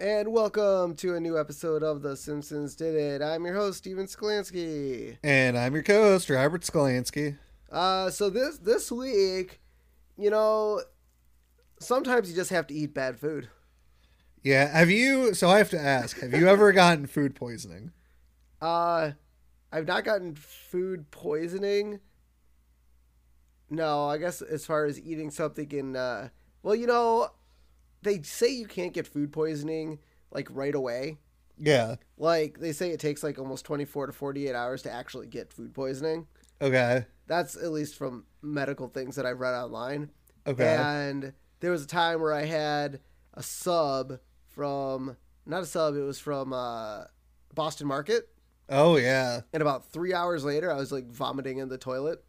And welcome to a new episode of The Simpsons Did It. I'm your host, Stephen Sklansky. And I'm your co-host, Robert Sklansky. So this week, you know, sometimes you just have to eat bad food. Yeah, so I have to ask, have you ever gotten food poisoning? I've not gotten food poisoning. No, I guess as far as eating something in, well, you know, they say you can't get food poisoning, like, right away. Yeah. Like, they say it takes, like, almost 24 to 48 hours to actually get food poisoning. Okay. That's at least from medical things that I've read online. Okay. And there was a time where I had a sub from, not a sub, it was from Boston Market. Oh, yeah. And about 3 hours later, I was, like, vomiting in the toilet.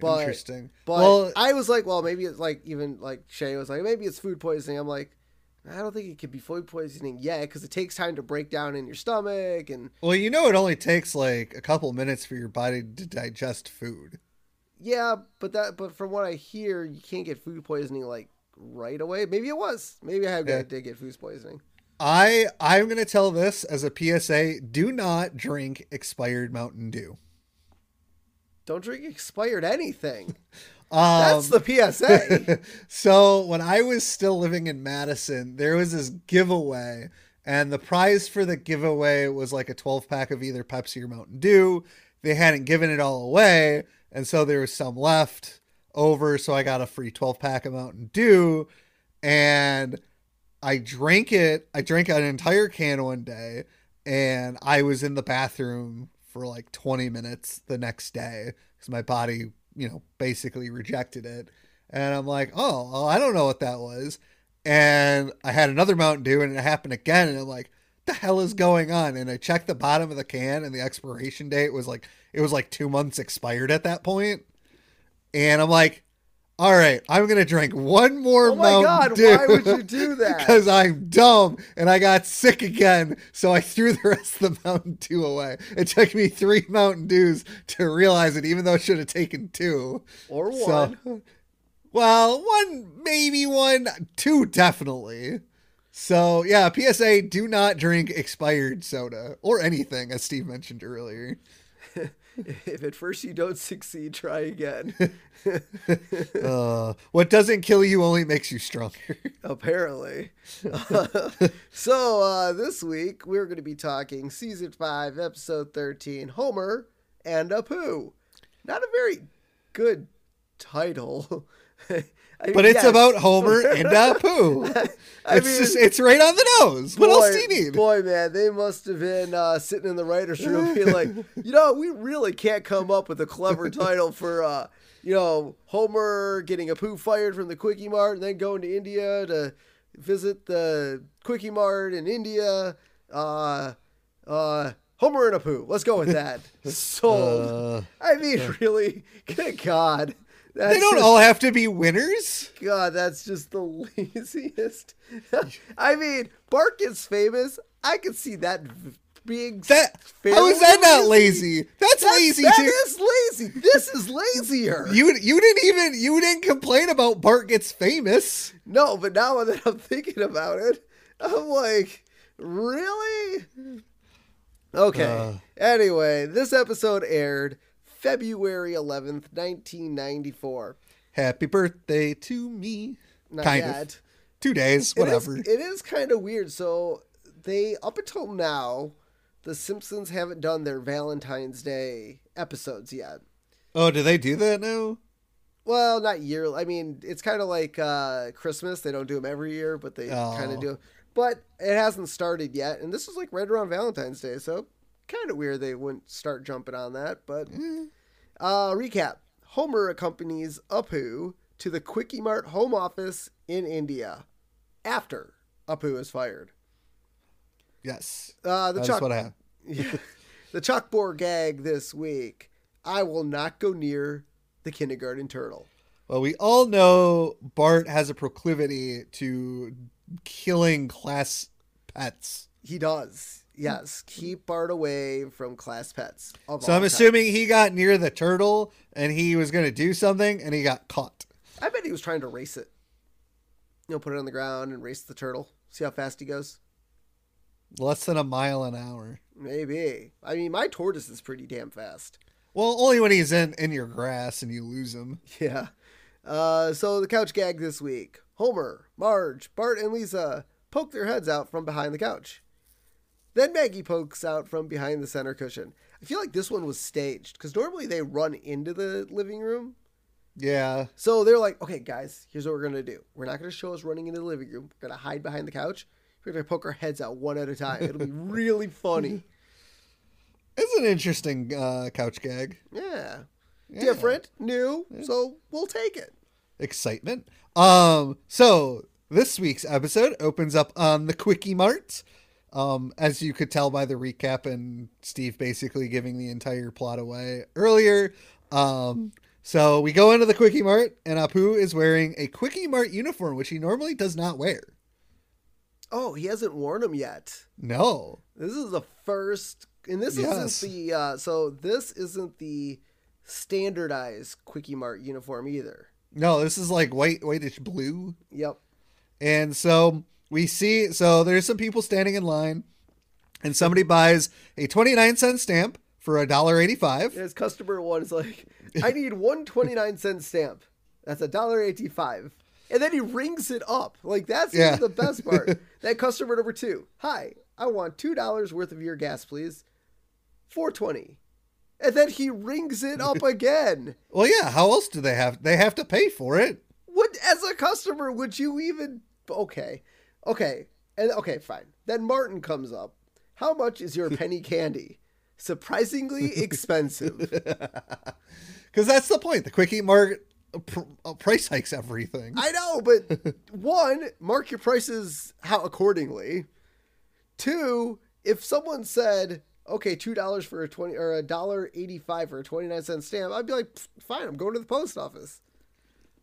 But, interesting. But well, I was like, well, maybe it's like, even like Shay was like, maybe it's food poisoning. I'm like, I don't think it could be food poisoning yet because it takes time to break down in your stomach. And well, you know, it only takes like a couple minutes for your body to digest food. Yeah, but from what I hear, you can't get food poisoning like right away. Maybe it was. Maybe I did get food poisoning. I'm going to tell this as a PSA. Do not drink expired Mountain Dew. Don't drink expired anything. That's the PSA. So when I was still living in Madison, there was this giveaway, and the prize for the giveaway was like a 12-pack of either Pepsi or Mountain Dew. They hadn't given it all away, and so there was some left over, so I got a free 12-pack of Mountain Dew, and I drank it. I drank an entire can one day, and I was in the bathroom for like 20 minutes the next day because my body, you know, basically rejected it. And I'm like, oh, well, I don't know what that was. And I had another Mountain Dew and it happened again. And I'm like, the hell is going on? And I checked the bottom of the can and the expiration date was like, it was like 2 months expired at that point. And I'm like, all right, I'm going to drink one more Mountain Dew. Oh my God, why would you do that? Because I'm dumb and I got sick again, so I threw the rest of the Mountain Dew away. It took me 3 Mountain Dews to realize it, even though it should have taken 2. Or 1. So, well, 1, maybe 1, 2 definitely. So yeah, PSA, do not drink expired soda or anything, as Steve mentioned earlier. If at first you don't succeed, try again. What doesn't kill you only makes you stronger. Apparently. So this week we're going to be talking season 5, episode 13, Homer and Apu. Not a very good title. But it's about Homer and Apu. It's right on the nose. What else do you need? Boy, man, they must have been sitting in the writer's room being like, you know, we really can't come up with a clever title for, you know, Homer getting Apu fired from the Kwik-E-Mart and then going to India to visit the Kwik-E-Mart in India. Homer and Apu. Let's go with that. Sold. Really? Good God. They don't all have to be winners. God, that's just the laziest. Bart gets famous. I could see that being fairly how is that lazy? Not lazy? That's lazy too. That is lazy. This is lazier. You didn't complain about Bart gets famous. No, but now that I'm thinking about it, I'm like, really? Okay. Anyway, this episode aired February 11th, 1994. Happy birthday to me. Not kind yet. Of. 2 days, whatever. It is kind of weird. So they, up until now, the Simpsons haven't done their Valentine's Day episodes yet. Oh, do they do that now? Well, not yearly. It's kind of like Christmas. They don't do them every year, but they kind of do. But it hasn't started yet. And this is like right around Valentine's Day, so kind of weird they wouldn't start jumping on that, but recap. Homer accompanies Apu to the Kwik-E-Mart home office in India after Apu is fired. Yes. That's what I have. Yeah. The chalkboard gag this week. I will not go near the kindergarten turtle. Well, we all know Bart has a proclivity to killing class pets. He does. Yes. Keep Bart away from class pets. So I'm assuming he got near the turtle and he was going to do something and he got caught. I bet he was trying to race it. You know, put it on the ground and race the turtle. See how fast he goes. Less than a mile an hour. Maybe. I mean, my tortoise is pretty damn fast. Well, only when he's in your grass and you lose him. Yeah. So the couch gag this week. Homer, Marge, Bart, and Lisa poke their heads out from behind the couch. Then Maggie pokes out from behind the center cushion. I feel like this one was staged because normally they run into the living room. Yeah. So they're like, okay, guys, here's what we're going to do. We're not going to show us running into the living room. We're going to hide behind the couch. We're going to poke our heads out one at a time. It'll be really funny. It's an interesting couch gag. Yeah. Different, new, so we'll take it. Excitement. So this week's episode opens up on the Kwik-E-Mart. As you could tell by the recap and Steve basically giving the entire plot away earlier. So we go into the Kwik-E-Mart and Apu is wearing a Kwik-E-Mart uniform, which he normally does not wear. Oh, he hasn't worn them yet. No. This is the first... And this isn't the this isn't the standardized Kwik-E-Mart uniform either. No, this is like whitish blue. Yep. And so we see there's some people standing in line, and somebody buys a 29-cent stamp for $1.85. And his customer one is like, I need one 29-cent stamp. That's $1.85. And then he rings it up. Like that's the best part. That customer number two. Hi, I want $2 worth of your gas, please. $4.20. And then he rings it up again. Well, yeah. How else do they have? They have to pay for it. What, as a customer, would you even? Okay. And okay, fine. Then Martin comes up. How much is your penny candy? Surprisingly expensive. Because that's the point. The Kwik-E-Mart price hikes everything. I know, but one, mark your prices accordingly. Two, if someone said, okay, $2 for a 20 or $1.85 for a 29-cent stamp, I'd be like, fine, I'm going to the post office.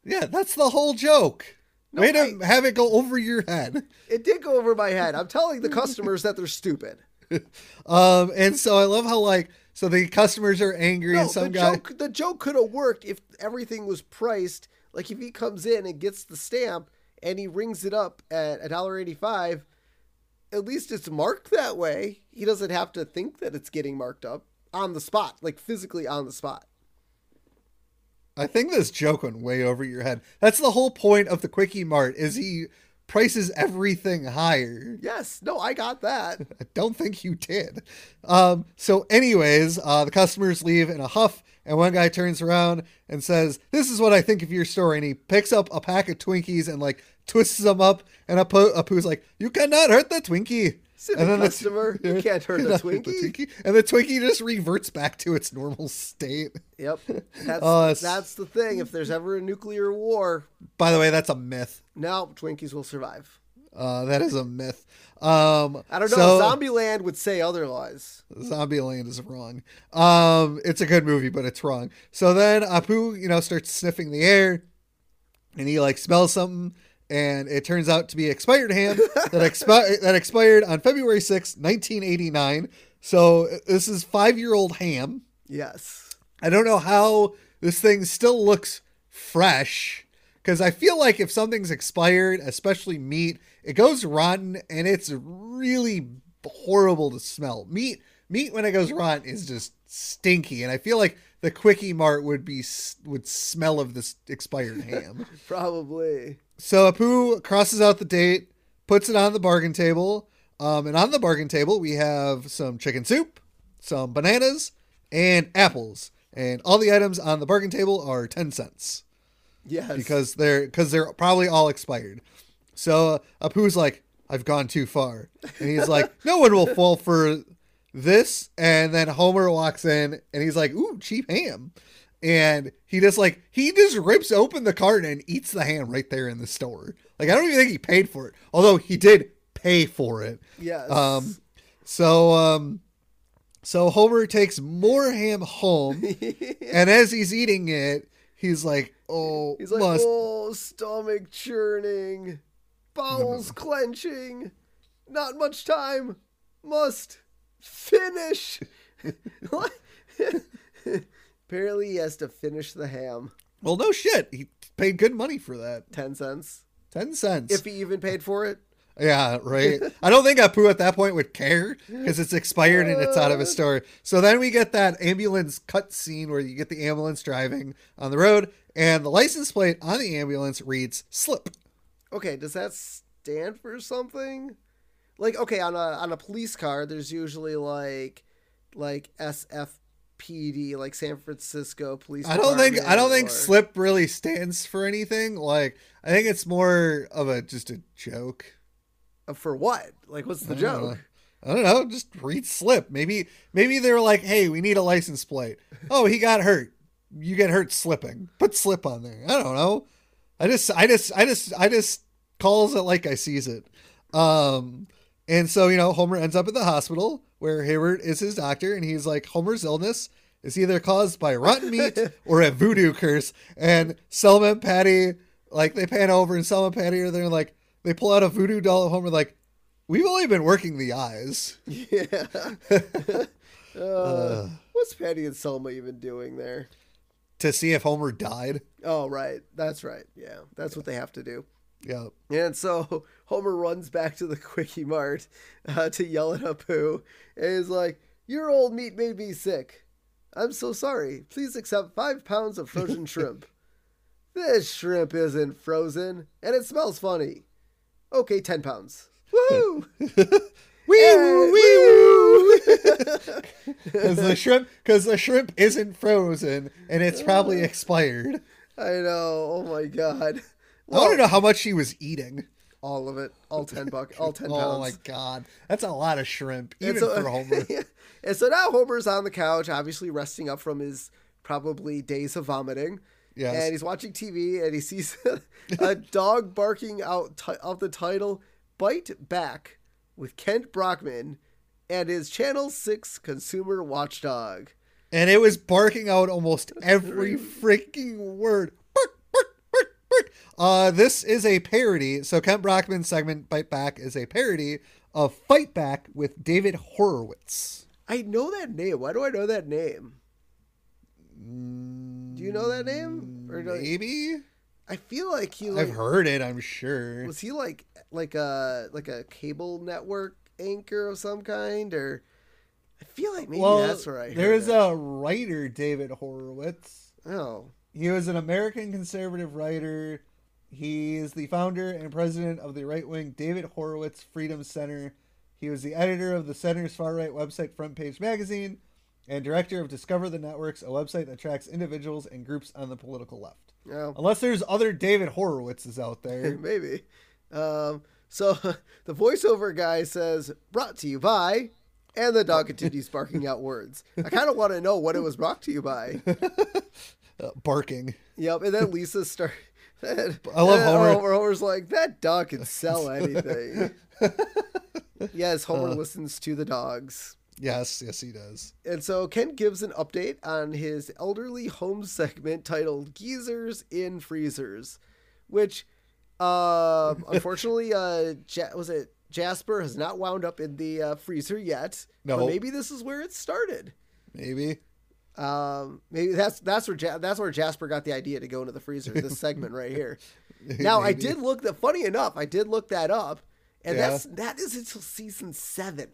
Yeah, that's the whole joke. No, way to have it go over your head. It did go over my head. I'm telling the customers that they're stupid. And so I love how so the customers are angry and some guy. The joke could have worked if everything was priced. Like if he comes in and gets the stamp and he rings it up at $1.85. At least it's marked that way. He doesn't have to think that it's getting marked up on the spot, like physically on the spot. I think this joke went way over your head. That's the whole point of the Kwik-E-Mart is he prices everything higher. Yes. No, I got that. I don't think you did. So anyways, the customers leave in a huff and one guy turns around and says, this is what I think of your store. And he picks up a pack of Twinkies and twists them up, and Apu's like, you cannot hurt the Twinkie. And then customer, you can't hurt the Twinkie. And the Twinkie just reverts back to its normal state. Yep. That's the thing. If there's ever a nuclear war. By the way, that's a myth. No, Twinkies will survive. That is a myth. I don't know. Zombieland would say otherwise. Zombieland is wrong. It's a good movie, but it's wrong. So then Apu, starts sniffing the air, and he smells something. And it turns out to be expired ham that expired on February 6th, 1989. So this is 5-year-old ham. Yes. I don't know how this thing still looks fresh because I feel like if something's expired, especially meat, it goes rotten and it's really horrible to smell. Meat when it goes rotten is just stinky. And I feel like the Kwik-E-Mart would smell of this expired ham. Probably. So Apu crosses out the date, puts it on the bargain table, and on the bargain table we have some chicken soup, some bananas, and apples, and all the items on the bargain table are 10 cents. Yes, because they're probably all expired. So Apu's like, I've gone too far, and he's like, no one will fall for this. And then Homer walks in, and he's like, ooh, cheap ham. And he just rips open the carton and eats the ham right there in the store. Like, I don't even think he paid for it, although he did pay for it. Yes. So Homer takes more ham home, and as he's eating it, he's like, oh, stomach churning, bowels clenching, not much time, must finish. What? Apparently he has to finish the ham. Well, no shit. He paid good money for that. 10 cents. 10 cents. If he even paid for it. Yeah, right. I don't think Apu at that point would care because it's expired and it's out of his store. So then we get that ambulance cut scene where you get the ambulance driving on the road and the license plate on the ambulance reads slip. Okay, does that stand for something? Like, okay, on a police car, there's usually like SFP. PD, like San Francisco Police Department. I don't think slip really stands for anything. Like, I think it's more of just a joke. For what? Like, what's the joke? I don't know. Just read slip. Maybe they're like, hey, we need a license plate. Oh, he got hurt. You get hurt slipping. Put slip on there. I don't know. I just calls it like I sees it. And so, Homer ends up at the hospital where Hayward is his doctor, and he's like, Homer's illness is either caused by rotten meat or a voodoo curse. And Selma and Patty, like, they pan over, and Selma and Patty are there, like, they pull out a voodoo doll of Homer, like, we've only been working the eyes. Yeah. What's Patty and Selma even doing there? To see if Homer died. Oh, right. That's right. Yeah. That's what they have to do. Yeah. And so Homer runs back to the Kwik-E-Mart to yell at Apu. And he's like, your old meat made me sick. I'm so sorry. Please accept 5 pounds of frozen shrimp. This shrimp isn't frozen, and it smells funny. Okay, 10 pounds. Woo! Wee-woo, wee-woo! Because the shrimp isn't frozen, and it's probably expired. I know. Oh, my God. I want to know how much she was eating. All of it. All 10 bucks. All 10 pounds. Oh, my God. That's a lot of shrimp, even for Homer. Yeah. And so now Homer's on the couch, obviously resting up from his probably days of vomiting. Yes. And he's watching TV, and he sees a dog barking out of the title, Bite Back, with Kent Brockman and his Channel 6 consumer watchdog. And it was barking out almost every freaking word. This is a parody. So Kent Brockman's segment, Bite Back, is a parody of Fight Back with David Horowitz. I know that name. Why do I know that name? Do you know that name? Or maybe? I feel like I've heard it, I'm sure. Was he like a cable network anchor of some kind? Or I feel like maybe that's where I heard it. There's a writer, David Horowitz. Oh. He was an American conservative writer. He is the founder and president of the right-wing David Horowitz Freedom Center. He was the editor of the center's far-right website Front Page Magazine and director of Discover the Networks, a website that tracks individuals and groups on the political left. Yeah. Unless there's other David Horowitzes out there. Maybe. So the voiceover guy says, brought to you by... And the dog continues barking out words. I kind of want to know what it was brought to you by. Barking. Yep. And then Lisa starts. I love Homer. Homer's like, that dog can sell anything. Yes, Homer listens to the dogs. Yes, he does. And so Kent gives an update on his elderly home segment titled Geezers in Freezers, which unfortunately, was it? Jasper has not wound up in the freezer yet. No, but maybe this is where it started. Maybe, that's where Jasper got the idea to go into the freezer. This segment right here. Now maybe. Funny enough, I did look that up, and that is until season 7.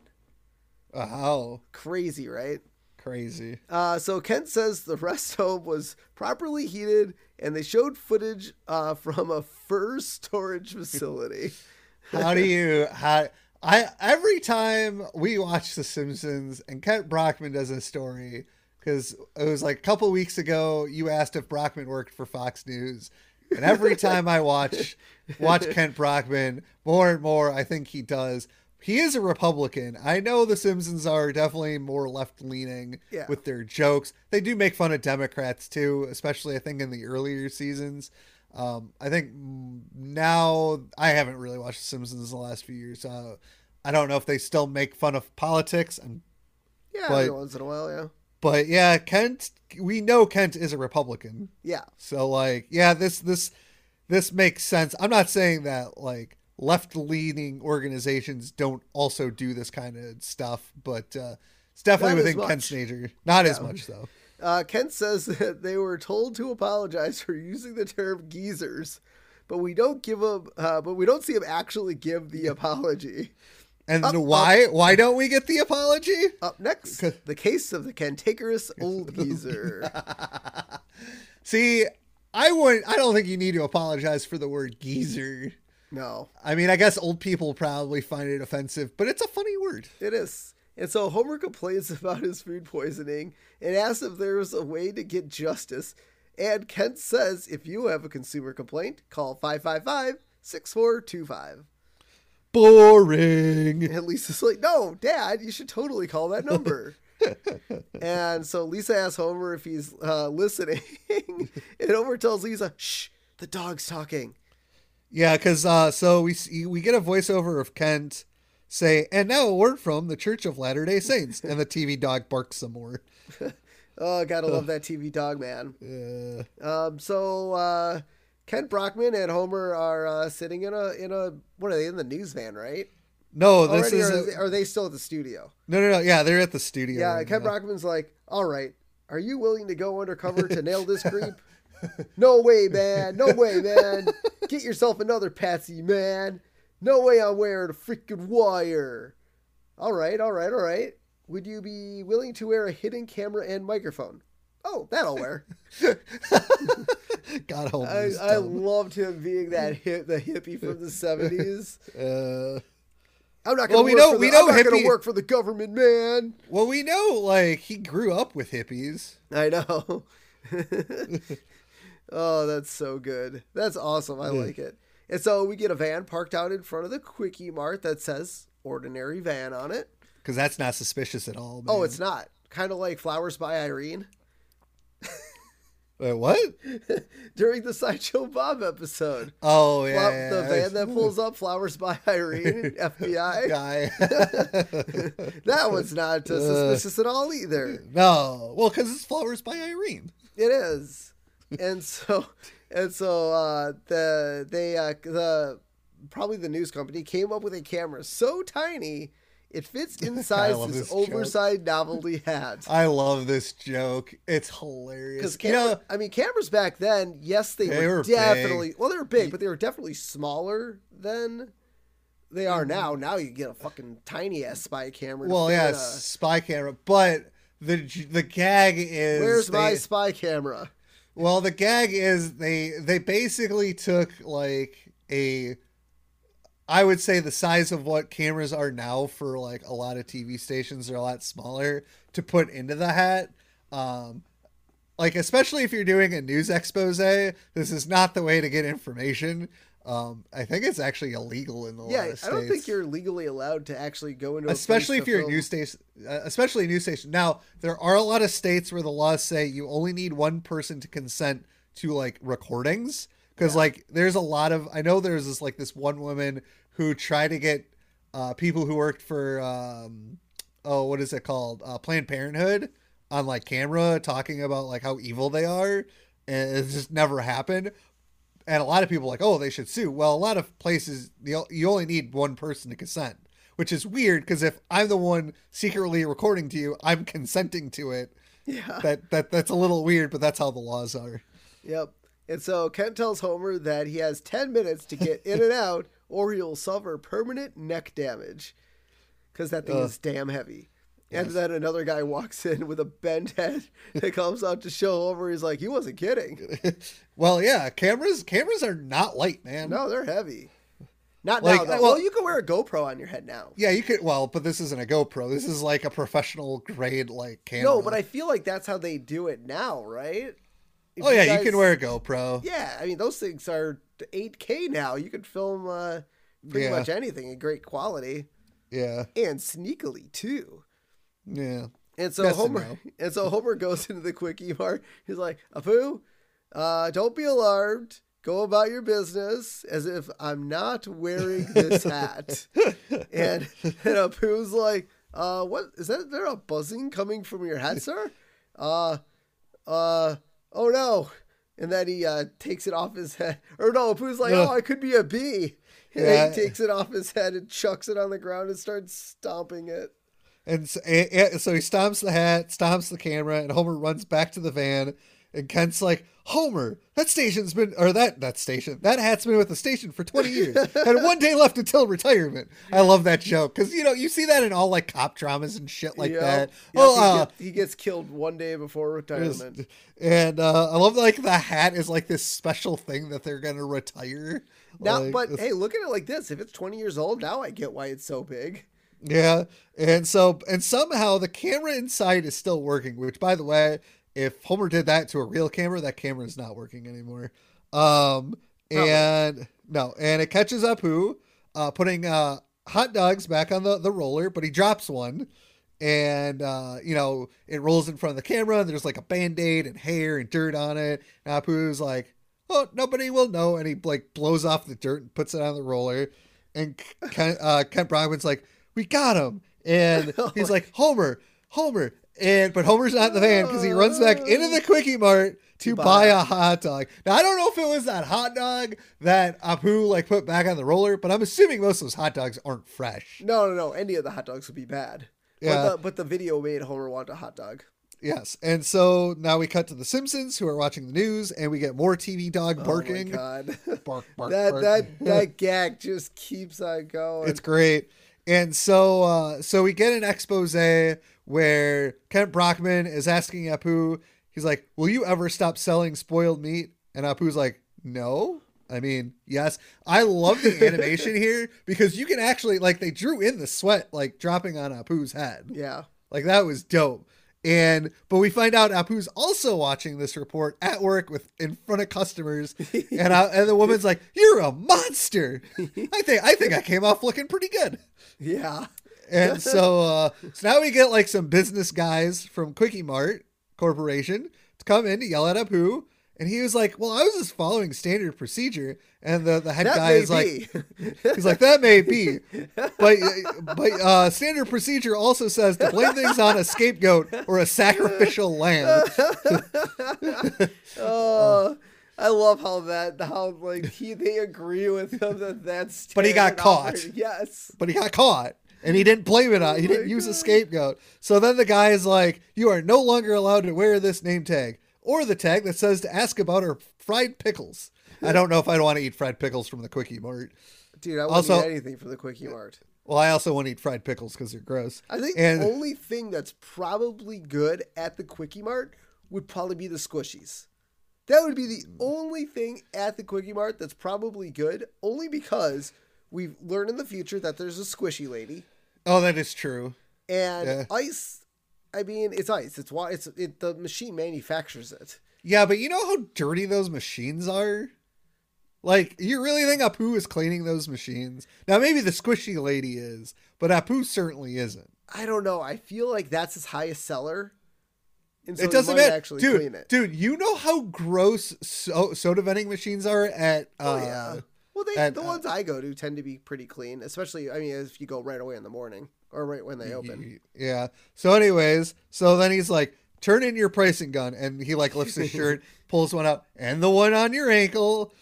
Wow, crazy, right? Crazy. So Kent says the rest home was properly heated, and they showed footage from a fur storage facility. Every time we watch The Simpsons and Kent Brockman does a story, because it was like a couple weeks ago, you asked if Brockman worked for Fox News. And every time I watch Kent Brockman, more and more, I think he does. He is a Republican. I know the Simpsons are definitely more left-leaning with their jokes. They do make fun of Democrats, too, especially, I think, in the earlier seasons. I think now I haven't really watched The Simpsons in the last few years. I don't know if they still make fun of politics. Every once in a while, yeah. But, yeah, Kent, we know Kent is a Republican. Yeah. So, like, yeah, this makes sense. I'm not saying that, like, left-leaning organizations don't also do this kind of stuff, but it's definitely within Kent's nature. Not as much, though. Kent says that they were told to apologize for using the term geezers, but we don't see him actually give the apology. And why don't we get the apology? Up next, the case of the cantankerous old geezer. See, I don't think you need to apologize for the word geezer. No. I mean, I guess old people probably find it offensive, but it's a funny word. It is. And so Homer complains about his food poisoning and asks if there is a way to get justice. And Kent says, if you have a consumer complaint, call 555-6425. Boring. And Lisa's like, no, Dad, you should totally call that number. And so Lisa asks Homer if he's listening. And Homer tells Lisa, shh, the dog's talking. Yeah, because so we get a voiceover of Kent say, and now a word from the Church of Latter-day Saints, and the TV dog barks some more. Oh, gotta love that TV dog, man. Yeah. So Kent Brockman and Homer are sitting in a what are they in the news van, right? No, this is. Are they still at the studio? No. Yeah, they're at the studio. Yeah, right. Kent Brockman's like, all right, are you willing to go undercover to nail this creep? No way, man. Get yourself another patsy, man. No way I'm wearing a freaking wire. All right. Would you be willing to wear a hidden camera and microphone? Oh, that I'll wear. God, I loved him being the hippie from the 70s. I'm not going to work for the government, man. Well, we know, like, he grew up with hippies. I know. Oh, that's so good. That's awesome. I like it. And so we get a van parked out in front of the Kwik-E-Mart that says ordinary van on it. Because that's not suspicious at all, man. Oh, it's not. Kind of like Flowers by Irene. Wait, what? During the Sideshow Bob episode. Oh, yeah. The van that pulls up, Flowers by Irene, FBI. Guy. That one's not suspicious at all either. No. Well, because it's Flowers by Irene. It is. And so probably the news company came up with a camera so tiny it fits inside this oversized novelty hat. I love this joke. It's hilarious. Because cameras back then, yes, they were definitely big. Well, they were big, but they were definitely smaller than they are now. Now you get a fucking tiny ass spy camera. Well, yeah, spy camera. But the gag is my spy camera. Well, the gag is they basically took like I would say the size of what cameras are now for like a lot of TV stations are a lot smaller to put into the hat. Like, especially if you're doing a news expose, this is not the way to get information. I think it's actually illegal in a lot of states. Yeah, I don't think you're legally allowed to actually go into especially a news station. Now, there are a lot of states where the laws say you only need one person to consent to like recordings because like there's a lot of there's this one woman who tried to get people who worked for Planned Parenthood on like camera talking about like how evil they are, and it just never happened. And a lot of people are like, oh, they should sue. Well, a lot of places, you only need one person to consent, which is weird because if I'm the one secretly recording to you, I'm consenting to it. Yeah, that's a little weird, but that's how the laws are. Yep. And so Kent tells Homer that he has 10 minutes to get in and out or he'll suffer permanent neck damage because that thing is damn heavy. Yes. And then another guy walks in with a bent head that comes out to show Homer. He's like, he wasn't kidding. Well, yeah, cameras are not light, man. No, they're heavy. Not like, now, though. Well, you can wear a GoPro on your head now. Yeah, you could. Well, but this isn't a GoPro. This is like a professional grade like camera. No, but I feel like that's how they do it now, right? You can wear a GoPro. Yeah, I mean, those things are 8K now. You can film pretty much anything in great quality. Yeah. And sneakily, too. Yeah. And so Homer goes into the Kwik-E-Mart. He's like, Apu, don't be alarmed. Go about your business as if I'm not wearing this hat. and Apu's like, what is that? Is there a buzzing coming from your hat, sir? Oh no. And then he takes it off his head. Or no, Apu's like, oh, it could be a bee. And then he takes it off his head and chucks it on the ground and starts stomping it. And so he stomps the hat, stomps the camera, and Homer runs back to the van. And Kent's like, Homer, that hat's been with the station for 20 years. Had one day left until retirement. I love that joke. Because, you see that in all, like, cop dramas and shit like that. Yep, he gets killed one day before retirement. I love, like, the hat is, like, this special thing that they're going to retire. Now, like, but, hey, look at it like this. If it's 20 years old, now I get why it's so big. Yeah. And somehow the camera inside is still working, which, by the way... If Homer did that to a real camera, that camera is not working anymore. And it catches Apu putting hot dogs back on the roller, but he drops one, and it rolls in front of the camera. And there's like a Band-Aid and hair and dirt on it. And Apu's like, "Oh, nobody will know," and he like blows off the dirt and puts it on the roller. And Kent Brockman's like, "We got him," and he's like, "Homer." But Homer's not in the van because he runs back into the Kwik-E-Mart to buy a hot dog. Now, I don't know if it was that hot dog that Apu like put back on the roller, but I'm assuming most of those hot dogs aren't fresh. No. Any of the hot dogs would be bad. Yeah. But the video made Homer want a hot dog. Yes. And so now we cut to the Simpsons who are watching the news, and we get more TV dog barking. Oh, my God. Bark, bark, bark. That gag just keeps on going. It's great. And so we get an expose where Kent Brockman is asking Apu, he's like, will you ever stop selling spoiled meat? And Apu's like, no. I mean, yes. I love the animation here because you can actually, like, they drew in the sweat, like, dropping on Apu's head. Yeah. Like, that was dope. But we find out Apu's also watching this report at work in front of customers, and the woman's like, "You're a monster." I think I came off looking pretty good. Yeah. And so now we get like some business guys from Kwik-E-Mart Corporation to come in to yell at Apu, and he was like, "Well, I was just following standard procedure." And the head guy is like, he's like, "That may be, but standard procedure also says to blame things on a scapegoat or a sacrificial lamb." I love how like they agree with him that's. But he got caught. Yes. But he got caught, and he didn't blame it on. He didn't use a scapegoat. So then the guy is like, "You are no longer allowed to wear this name tag or the tag that says to ask about our fried pickles." I don't know if I'd want to eat fried pickles from the Kwik-E-Mart. Dude, I wouldn't eat anything from the Kwik-E-Mart. Well, I also won't eat fried pickles because they're gross. I think the only thing that's probably good at the Kwik-E-Mart would probably be the squishies. That would be the only thing at the Kwik-E-Mart that's probably good, only because we've learned in the future that there's a squishy lady. Oh, that is true. And ice, I mean, it's ice. It's why the machine manufactures it. Yeah, but you know how dirty those machines are? Like, you really think Apu is cleaning those machines? Now, maybe the squishy lady is, but Apu certainly isn't. I don't know. I feel like that's his highest seller. And so it doesn't matter. Actually clean it. Dude, you know how gross soda vending machines are at... Well, the ones I go to tend to be pretty clean, especially, I mean, if you go right away in the morning or right when they open. Yeah. So anyways, then he's like, turn in your pricing gun. And he like lifts his shirt, pulls one out, and the one on your ankle...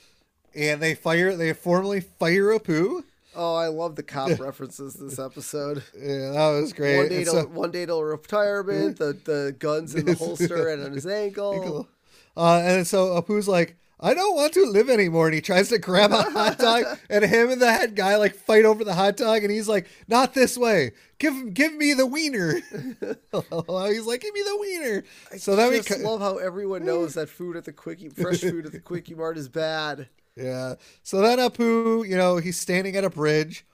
And they formally fire Apu. Oh, I love the cop references this episode. Yeah, that was great. One day till retirement, the gun's in the holster and on his ankle. And so Apu's like, I don't want to live anymore. And he tries to grab a hot dog, and him and the head guy like fight over the hot dog. And he's like, not this way. Give me the wiener. He's like, give me the wiener. I love how everyone knows that fresh food at the Kwik-E-Mart is bad. Yeah. So then Apu, he's standing at a bridge,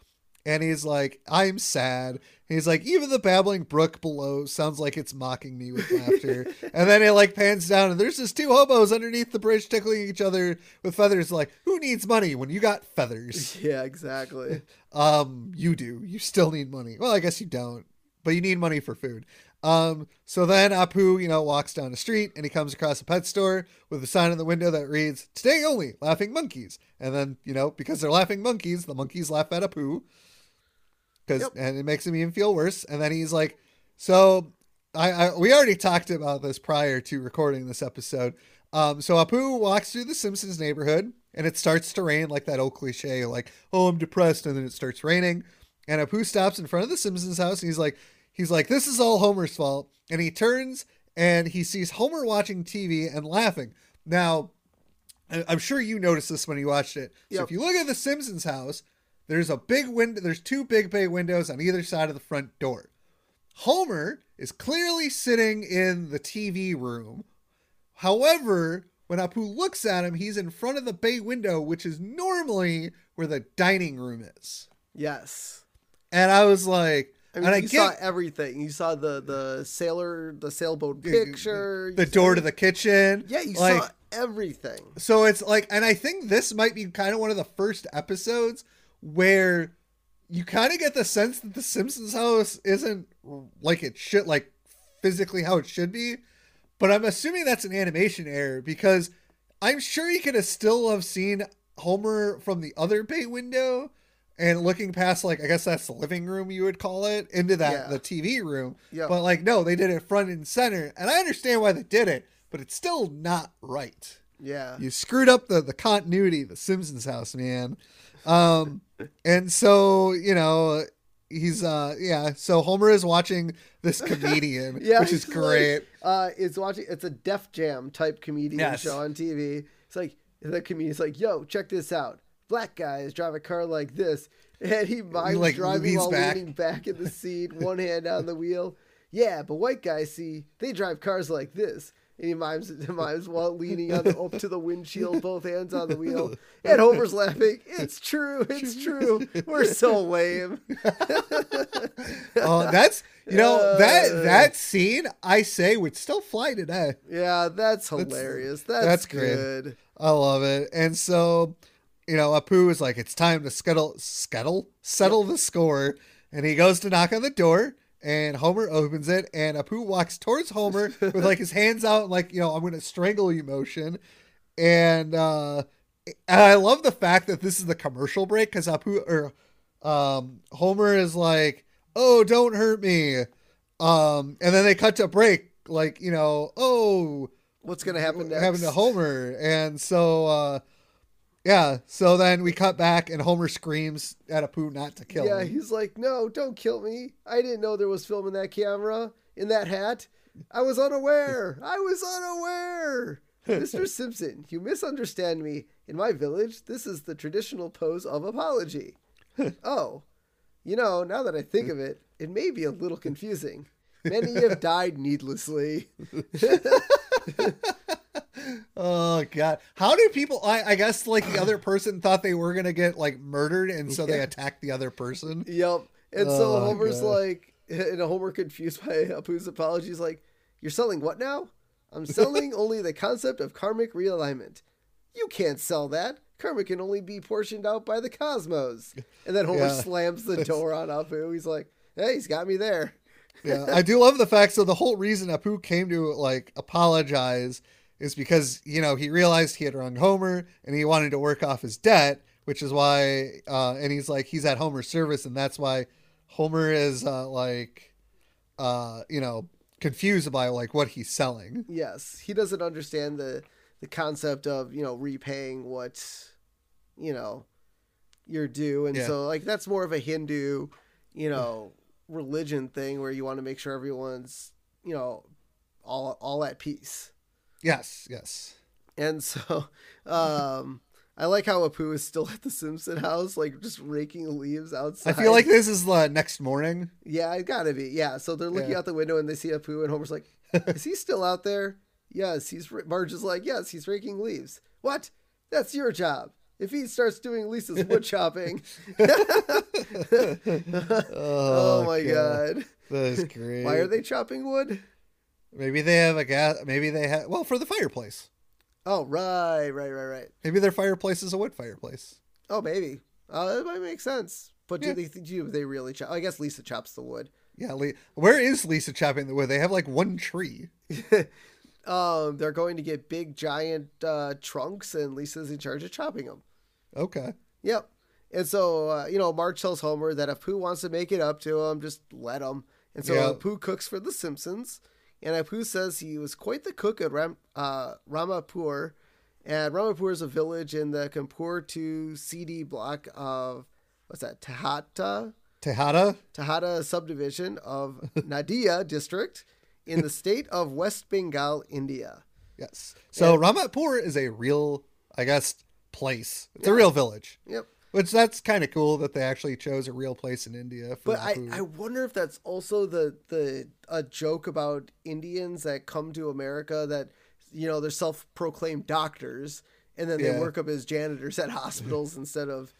And he's like, I'm sad. He's like, even the babbling brook below sounds like it's mocking me with laughter. And then it like pans down and there's just two hobos underneath the bridge tickling each other with feathers. Like, who needs money when you got feathers? Yeah, exactly. You do. You still need money. Well, I guess you don't, but you need money for food. So then Apu, walks down the street and he comes across a pet store with a sign in the window that reads, "Today only, laughing monkeys." And then, because they're laughing monkeys, the monkeys laugh at Apu. Yep. And it makes him even feel worse. And then he's like, so we already talked about this prior to recording this episode. So Apu walks through the Simpsons neighborhood and it starts to rain, like that old cliche, like, oh, I'm depressed. And then it starts raining. And Apu stops in front of the Simpsons house. And he's like, this is all Homer's fault. And he turns and he sees Homer watching TV and laughing. Now, I'm sure you noticed this when you watched it. Yep. So if you look at the Simpsons house, there's a big window. There's two big bay windows on either side of the front door. Homer is clearly sitting in the TV room. However, when Apu looks at him, he's in front of the bay window, which is normally where the dining room is. Yes. And I was like, saw everything. You saw the sailboat picture, the door to the kitchen. Yeah, you saw everything. So it's like, and I think this might be kind of one of the first episodes where you kind of get the sense that the Simpsons house isn't like it should, like physically how it should be. But I'm assuming that's an animation error, because I'm sure you could have still have seen Homer from the other bay window and looking past, like, I guess that's the living room you would call it, into that the TV room. Yep. But like, no, they did it front and center. And I understand why they did it, but it's still not right. Yeah. You screwed up the continuity of the Simpsons house, man. And so, he's, so Homer is watching this comedian, which is great. Like, it's a Def Jam type comedian show on TV. It's like, the comedian's like, yo, check this out. Black guys drive a car like this. And he mimes driving while leaning back in the seat, one hand on the wheel. Yeah, but white guys, see, they drive cars like this. And he mimes while leaning up to the windshield, both hands on the wheel. And Homer's laughing. It's true. We're so lame. Oh, that's, that scene, I say, would still fly today. Yeah, that's hilarious. That's good. Great. I love it. And so, Apu is like, it's time to settle the score. And he goes to knock on the door. And Homer opens it, and Apu walks towards Homer with like his hands out, and like, I'm going to strangle you motion. And I love the fact that this is the commercial break, because Homer is like, oh, don't hurt me. And then they cut to break, like, oh, what's going to happen next? Happened to Homer. And so, so then we cut back and Homer screams at Apu not to kill him. Yeah, he's like, no, don't kill me. I didn't know there was film in that camera, in that hat. I was unaware. Mr. Simpson, you misunderstand me. In my village, this is the traditional pose of apology. Oh, now that I think of it, it may be a little confusing. Many have died needlessly. Oh God! How do people? I guess like the other person thought they were gonna get like murdered, and so they attacked the other person. Yep. And so Homer's like, and Homer confused by Apu's apologies, like, "You're selling what now? I'm selling only the concept of karmic realignment. You can't sell that. Karma can only be portioned out by the cosmos." And then Homer slams the door on Apu. He's like, "Hey, he's got me there." Yeah, I do love the fact. So the whole reason Apu came to like apologize is because, he realized he had wronged Homer and he wanted to work off his debt, which is why, and he's like, he's at Homer's service, and that's why Homer is confused by like what he's selling. Yes. He doesn't understand the concept of, repaying what, you're due. And so like, that's more of a Hindu, religion thing where you want to make sure everyone's, all at peace. Yes. And so I like how Apu is still at the Simpson house, like just raking leaves outside. I feel like this is the next morning. Yeah, it got to be. Yeah. So they're looking out the window and they see Apu, and Homer's like, is he still out there? Yes. Marge is like, yes, he's raking leaves. What? That's your job. if he starts doing Lisa's wood chopping. Oh my God. That is great. Why are they chopping wood? Maybe they have a gas. Maybe they have, well, for the fireplace. Oh, right. Maybe their fireplace is a wood fireplace. Oh, maybe. That might make sense. But do they really chop? I guess Lisa chops the wood. Yeah. Where is Lisa chopping the wood? They have like one tree. They're going to get big, giant trunks, and Lisa's in charge of chopping them. Okay. Yep. And so, Marge tells Homer that if Apu wants to make it up to him, just let him. And so Apu cooks for the Simpsons. And Apu says he was quite the cook at Ramapur. And Ramapur is a village in the Kanpur to CD block of, what's that, Tejada? Tejada subdivision of Nadia district in the state of West Bengal, India. Yes. So Ramapur is a real, I guess, place. It's a real village. Yep. Which that's kind of cool that they actually chose a real place in India. For I wonder if that's also a joke about Indians that come to America that, they're self-proclaimed doctors and then they work up as janitors at hospitals instead of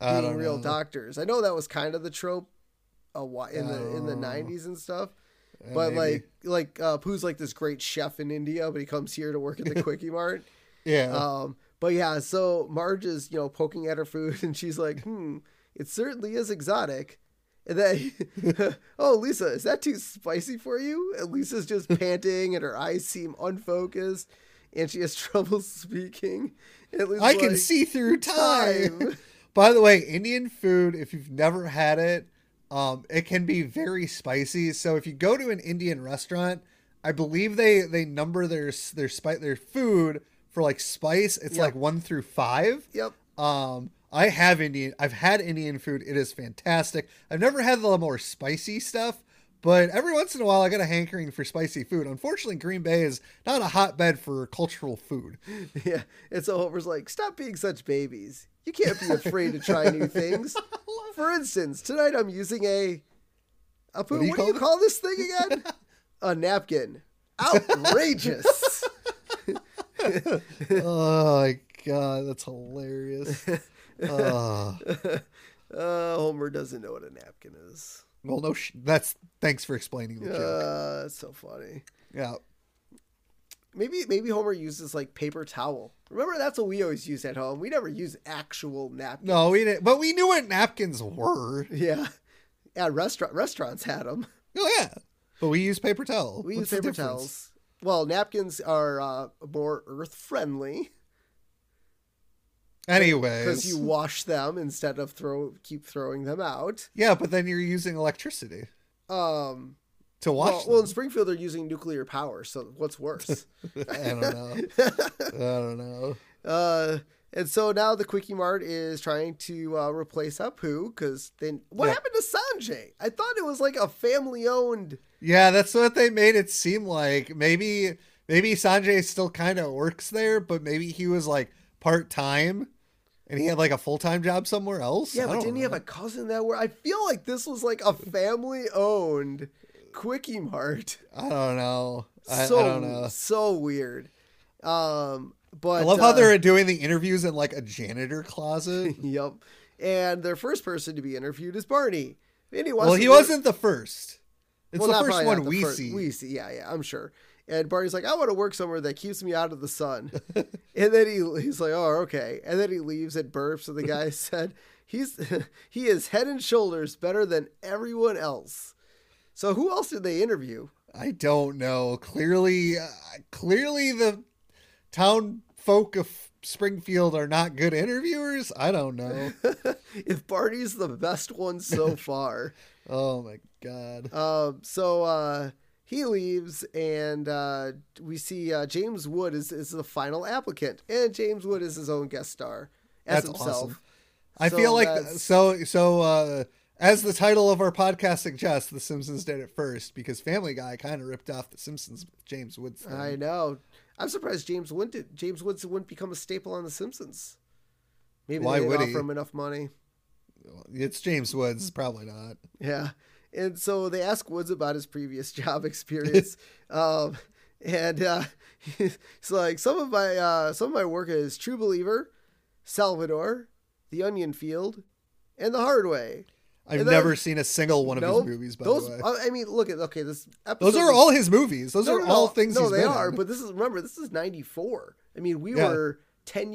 being real doctors. I know that was kind of the trope in the 90s and stuff. But maybe. Apu's like this great chef in India, but he comes here to work at the Kwik-E-Mart. Yeah. But yeah, so Marge is, poking at her food and she's like, it certainly is exotic. And then, oh, Lisa, is that too spicy for you? And Lisa's just panting and her eyes seem unfocused and she has trouble speaking. And Lisa's I can see through time. By the way, Indian food, if you've never had it, it can be very spicy. So if you go to an Indian restaurant, I believe they number their food for like spice. It's like 1 through 5. Yep. I've had Indian food. It is fantastic. I've never had the more spicy stuff, but every once in a while I got a hankering for spicy food. Unfortunately, Green Bay is not a hotbed for cultural food. Yeah. And so Homer's like, stop being such babies. You can't be afraid to try new things. For instance, tonight I'm using what do you call this thing again? A napkin. Outrageous. Oh, my God. That's hilarious. Homer doesn't know what a napkin is. Well, no, thanks for explaining the joke. That's so funny. Yeah. Maybe Homer uses like paper towel. Remember, that's what we always used at home. We never used actual napkins. No, we didn't. But we knew what napkins were. Yeah. Yeah, restaurants had them. Oh, yeah. But we used paper towel. We used paper towels. Well, napkins are more earth-friendly. Anyways. Because you wash them instead of keep throwing them out. Yeah, but then you're using electricity. To watch them. Well, in Springfield, they're using nuclear power, so what's worse? I don't know. And so now the Kwik-E-Mart is trying to replace Apu, because then... What happened to Sanjay? I thought it was like a family-owned... Yeah, that's what they made it seem like. Maybe Sanjay still kind of works there, but maybe he was like part-time, and he had like a full-time job somewhere else. Yeah, but didn't he have a cousin that were... I feel like this was like a family-owned... Kwik-E-Mart. I don't know. I don't know. So weird. But I love how they're doing the interviews in like a janitor closet. Yep. And their first person to be interviewed is Barney. And he wasn't the first. It's the first one we see. We see. Yeah, yeah, I'm sure. And Barney's like, I want to work somewhere that keeps me out of the sun. And then he's like, oh, okay. And then he leaves and burps. And the guy said, he is head and shoulders better than everyone else. So who else did they interview? I don't know. Clearly the town folk of Springfield are not good interviewers. I don't know. If Barney's the best one so far. Oh, my God. So he leaves, and we see James Wood is the final applicant. And James Wood is his own guest star as himself. Awesome. As the title of our podcast suggests, The Simpsons did it first because Family Guy kind of ripped off The Simpsons with James Woods. Thing. I know. I'm surprised James Woods wouldn't become a staple on The Simpsons. Maybe they didn't offer him enough money. It's James Woods. Probably not. Yeah. And so they ask Woods about his previous job experience. He's like, some of my work is True Believer. Salvador, The Onion Field, and The Hard Way. I've never seen a single one of his movies, by the way. I mean, look at, okay, this episode. Those are all his movies. Those are all things he's been in. No, they are, but this is, remember, this is 94. I mean, we were 9, 10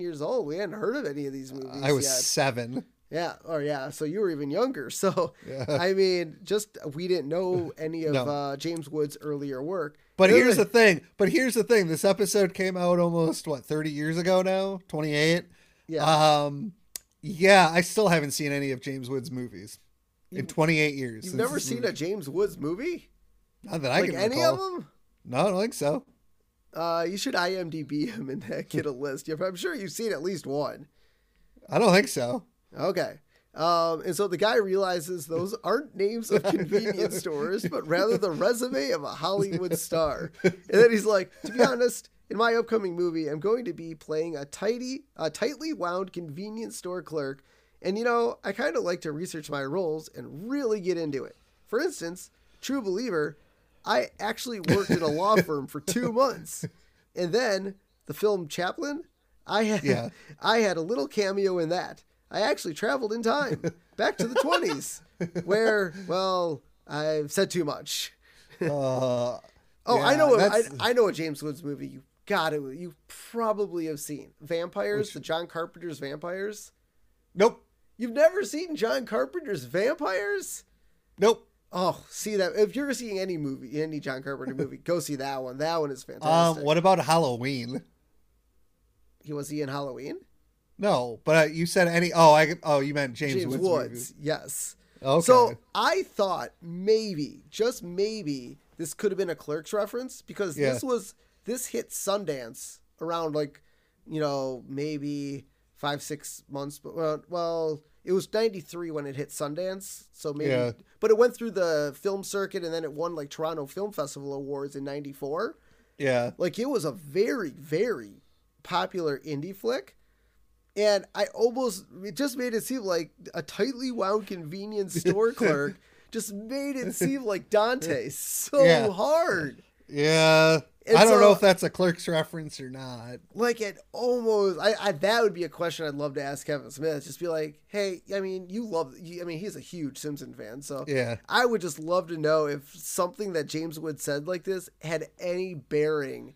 years old. We hadn't heard of any of these movies I was yet. 7. Yeah. Oh, yeah. So you were even younger. So, I mean, just, we didn't know any of James Woods' earlier work. But here's the thing. This episode came out almost, 30 years ago now? 28? Yeah. Yeah, I still haven't seen any of James Woods' movies in 28 years. You've never seen a James Woods movie? Not that I can recall. Any of them? No, I don't think so. You should IMDb him and get a list. I'm sure you've seen at least one. I don't think so. Okay. And so the guy realizes those aren't names of convenience stores, but rather the resume of a Hollywood star. And then he's like, to be honest, in my upcoming movie, I'm going to be playing a tightly wound convenience store clerk. And, I kind of like to research my roles and really get into it. For instance, True Believer, I actually worked at a law firm for 2 months. And then the film Chaplin, I had a little cameo in that. I actually traveled in time back to the 20s where, I've said too much. I know a James Woods movie. You probably have seen Vampires, the John Carpenter's Vampires. Nope. You've never seen John Carpenter's Vampires? Nope. Oh, see that. If you're seeing any John Carpenter movie, go see that one. That one is fantastic. What about Halloween? Was he in Halloween? No, but you said any. You meant James Woods. Yes. Okay. So I thought maybe, just maybe, this could have been a Clerks reference because this hit Sundance around maybe 5-6 months. Well, it was 93 when it hit Sundance, so maybe. Yeah. But it went through the film circuit and then it won Toronto Film Festival awards in 94. Yeah, it was a very, very popular indie flick. And it just made it seem like a tightly wound convenience store clerk just made it seem like Dante so hard. Yeah. And I don't know if that's a Clerks reference or not. That would be a question I'd love to ask Kevin Smith. Just be like, hey, he's a huge Simpson fan. So I would just love to know if something that James Woods said like this had any bearing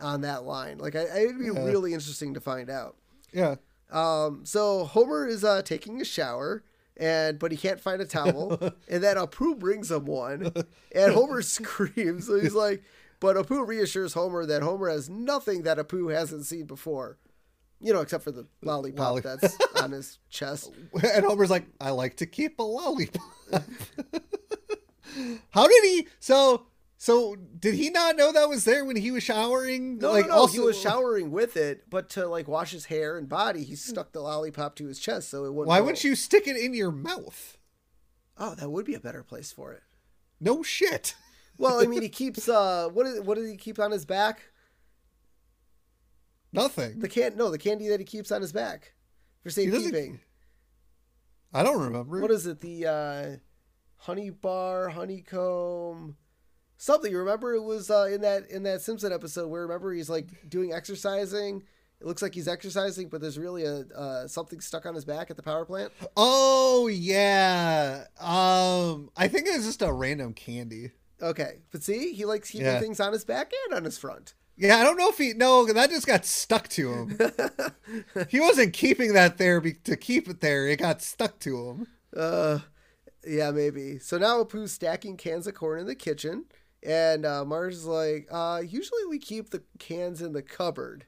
on that line. It'd be really interesting to find out. Yeah. So Homer is taking a shower, but he can't find a towel, and then Apu brings him one, and Homer screams. So he's like, but Apu reassures Homer that Homer has nothing that Apu hasn't seen before, except for the lollipop that's on his chest. And Homer's like, I like to keep a lollipop. How did he? So did he not know that was there when he was showering? No, he was showering with it, but to wash his hair and body, he stuck the lollipop to his chest so it wouldn't. Why wouldn't you stick it in your mouth? Oh, that would be a better place for it. No shit. Well, he keeps what does he keep on his back? Nothing. The candy that he keeps on his back for safekeeping. I don't remember. What is it? The honey bar, honeycomb. Something, you remember it was in that Simpson episode where remember he's doing exercising. It looks like he's exercising, but there's really a something stuck on his back at the power plant. Oh yeah, I think it's just a random candy. Okay, but see, he likes keeping things on his back and on his front. Yeah, I don't know if that just got stuck to him. He wasn't keeping that there to keep it there. It got stuck to him. Yeah, maybe. So now Apu's stacking cans of corn in the kitchen. And Marge is like, usually we keep the cans in the cupboard.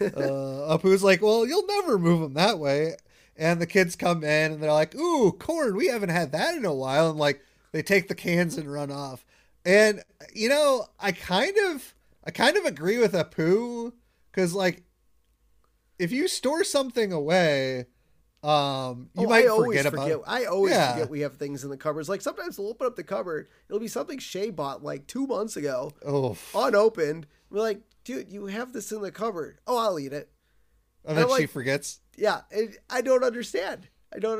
Apu's like, well, you'll never move them that way. And the kids come in and they're like, ooh, corn. We haven't had that in a while. And they take the cans and run off. And, I kind of agree with Apu. Because if you store something away, I always forget we have things in the cupboards. Sometimes we'll open up the cupboard. It'll be something Shay bought 2 months ago. Oh, unopened. We're like, dude, you have this in the cupboard. Oh, I'll eat it. And then she forgets. Yeah. I don't understand. How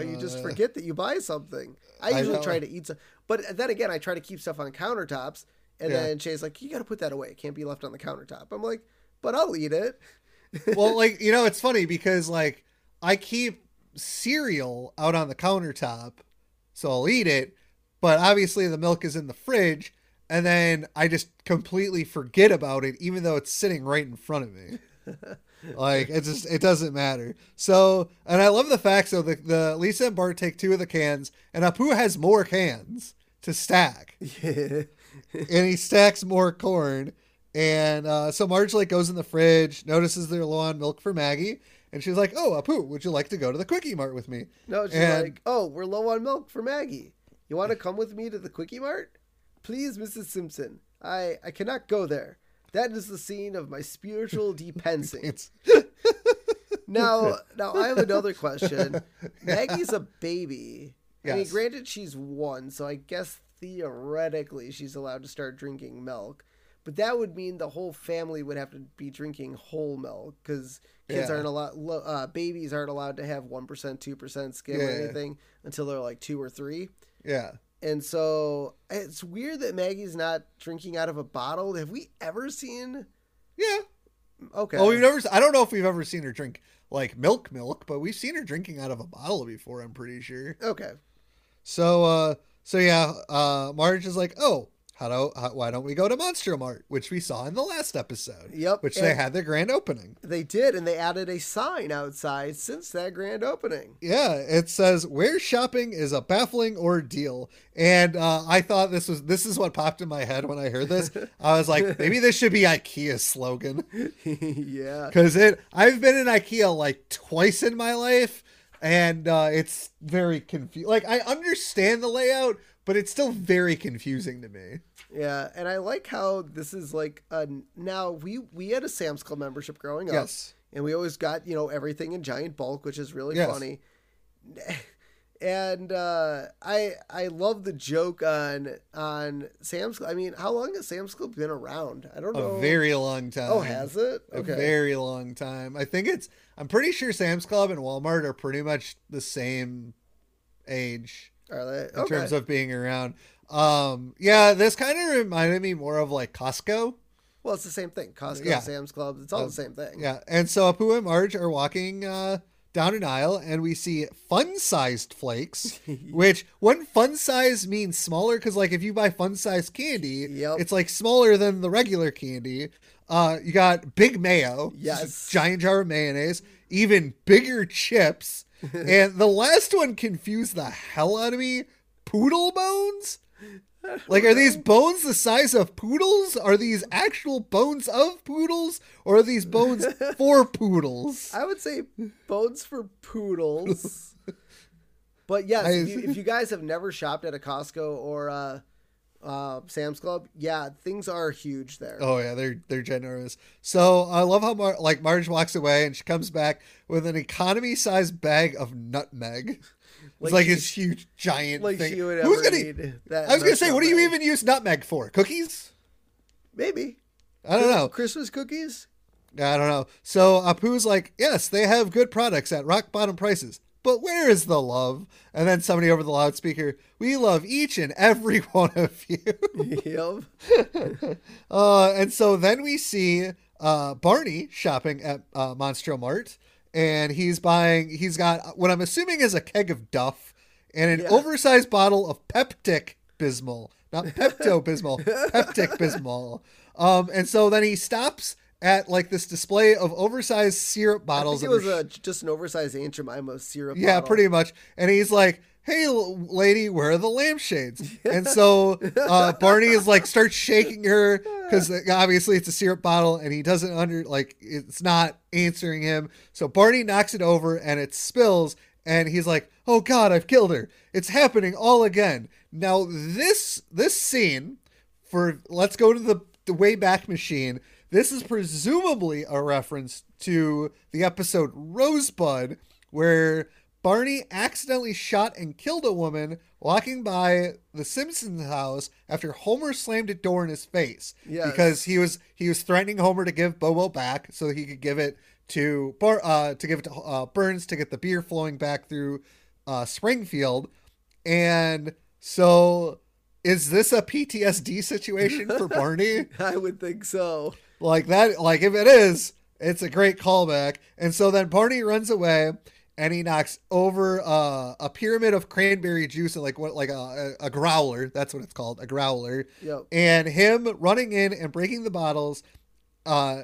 you just forget that you buy something. I usually try to eat some, but then again, I try to keep stuff on countertops. And then Shay's like, you got to put that away. It can't be left on the countertop. I'm like, but I'll eat it. Well, like, you know, it's funny because, like, I keep cereal out on the countertop, so I'll eat it. But obviously the milk is in the fridge, and then I just completely forget about it, even though it's sitting right in front of me. Like, it just, it doesn't matter. So, and I love the fact, so the Lisa and Bart take two of the cans, and Apu has more cans to stack. Yeah. And he stacks more corn. And so Marge, like, goes in the fridge, notices they're low on milk for Maggie, and she's like, "Oh, Apu, would you like to go to the Kwik-E-Mart with me?" No, she's like, "Oh, we're low on milk for Maggie. You want to come with me to the Kwik-E-Mart? Please, Mrs. Simpson, I cannot go there. That is the scene of my spiritual depensing." Now I have another question. Maggie's a baby. Yes. I mean, granted, she's one, so I guess theoretically she's allowed to start drinking milk. But that would mean the whole family would have to be drinking whole milk, because kids aren't allowed, babies aren't allowed to have 1%, 2% skim or anything until they're like 2 or 3. Yeah. And so it's weird that Maggie's not drinking out of a bottle. Have we ever seen? Yeah. Okay. Well, I don't know if we've ever seen her drink like milk, but we've seen her drinking out of a bottle before, I'm pretty sure. Okay. So, Marge is like, "Oh, why don't we go to Monstromart?" Which we saw in the last episode. Yep. Which they had their grand opening. They did, and they added a sign outside since that grand opening. Yeah, it says, "Where shopping is a baffling ordeal." And I thought this is what popped in my head when I heard this. I was like, maybe this should be IKEA's slogan. Yeah. Because I've been in IKEA like twice in my life, and it's very confusing. Like, I understand the layout, but it's still very confusing to me. Yeah, and I like how this is like now we had a Sam's Club membership growing up, and we always got, you know, everything in giant bulk, which is really funny. And I love the joke on Sam's Club. I mean, how long has Sam's Club been around? I don't know. A very long time. Oh, has it? Okay. A very long time. I think I'm pretty sure Sam's Club and Walmart are pretty much the same age. Are they? In terms of being around. This kind of reminded me more of like Costco. Well, it's the same thing. Costco, Sam's Club, it's all the same thing. Yeah. And so Apu and Marge are walking down an aisle, and we see fun-sized flakes, which when fun-size means smaller, because like if you buy fun-sized candy, it's like smaller than the regular candy. You got big mayo, giant jar of mayonnaise, even bigger chips. And the last one confused the hell out of me. Poodle bones? Like, are these bones the size of poodles? Are these actual bones of poodles? Or are these bones for poodles? I would say bones for poodles. But yes, if you guys have never shopped at a Costco or Sam's Club, things are huge there. Oh yeah, they're generous. So I love how Marge walks away and she comes back with an economy size bag of nutmeg. It's like this huge giant thing. She would ever need that. I was gonna say, what do you even use nutmeg for? Cookies? Maybe. I don't know. Christmas cookies? I don't know. So Apu's like, "Yes, they have good products at rock bottom prices. But where is the love?" And then somebody over the loudspeaker, "We love each and every one of you." Yep. And so then we see Barney shopping at Monstromart, and he's got what I'm assuming is a keg of Duff and an oversized bottle of Pepto-Bismol. Not Pepto-Bismol, Pepto-Bismol. And so then he stops at like this display of oversized syrup bottles. I think it was just an oversized Aunt Jemima syrup bottle. Yeah, pretty much. And he's like, "Hey, lady, where are the lampshades?" And so Barney is like, starts shaking her because obviously it's a syrup bottle and he doesn't it's not answering him. So Barney knocks it over and it spills. And he's like, "Oh God, I've killed her. It's happening all again." Now this scene let's go to the Wayback Machine. This is presumably a reference to the episode Rosebud, where Barney accidentally shot and killed a woman walking by the Simpsons house after Homer slammed a door in his face. Yes. Because he was threatening Homer to give Bobo back so he could give it to Burns to get the beer flowing back through Springfield. And so is this a PTSD situation for Barney? I would think so. Like that, like if it is, It's a great callback. And so then Barney runs away and he knocks over a pyramid of cranberry juice and like a growler. That's what it's called. A growler. Yep. And him running in and breaking the bottles,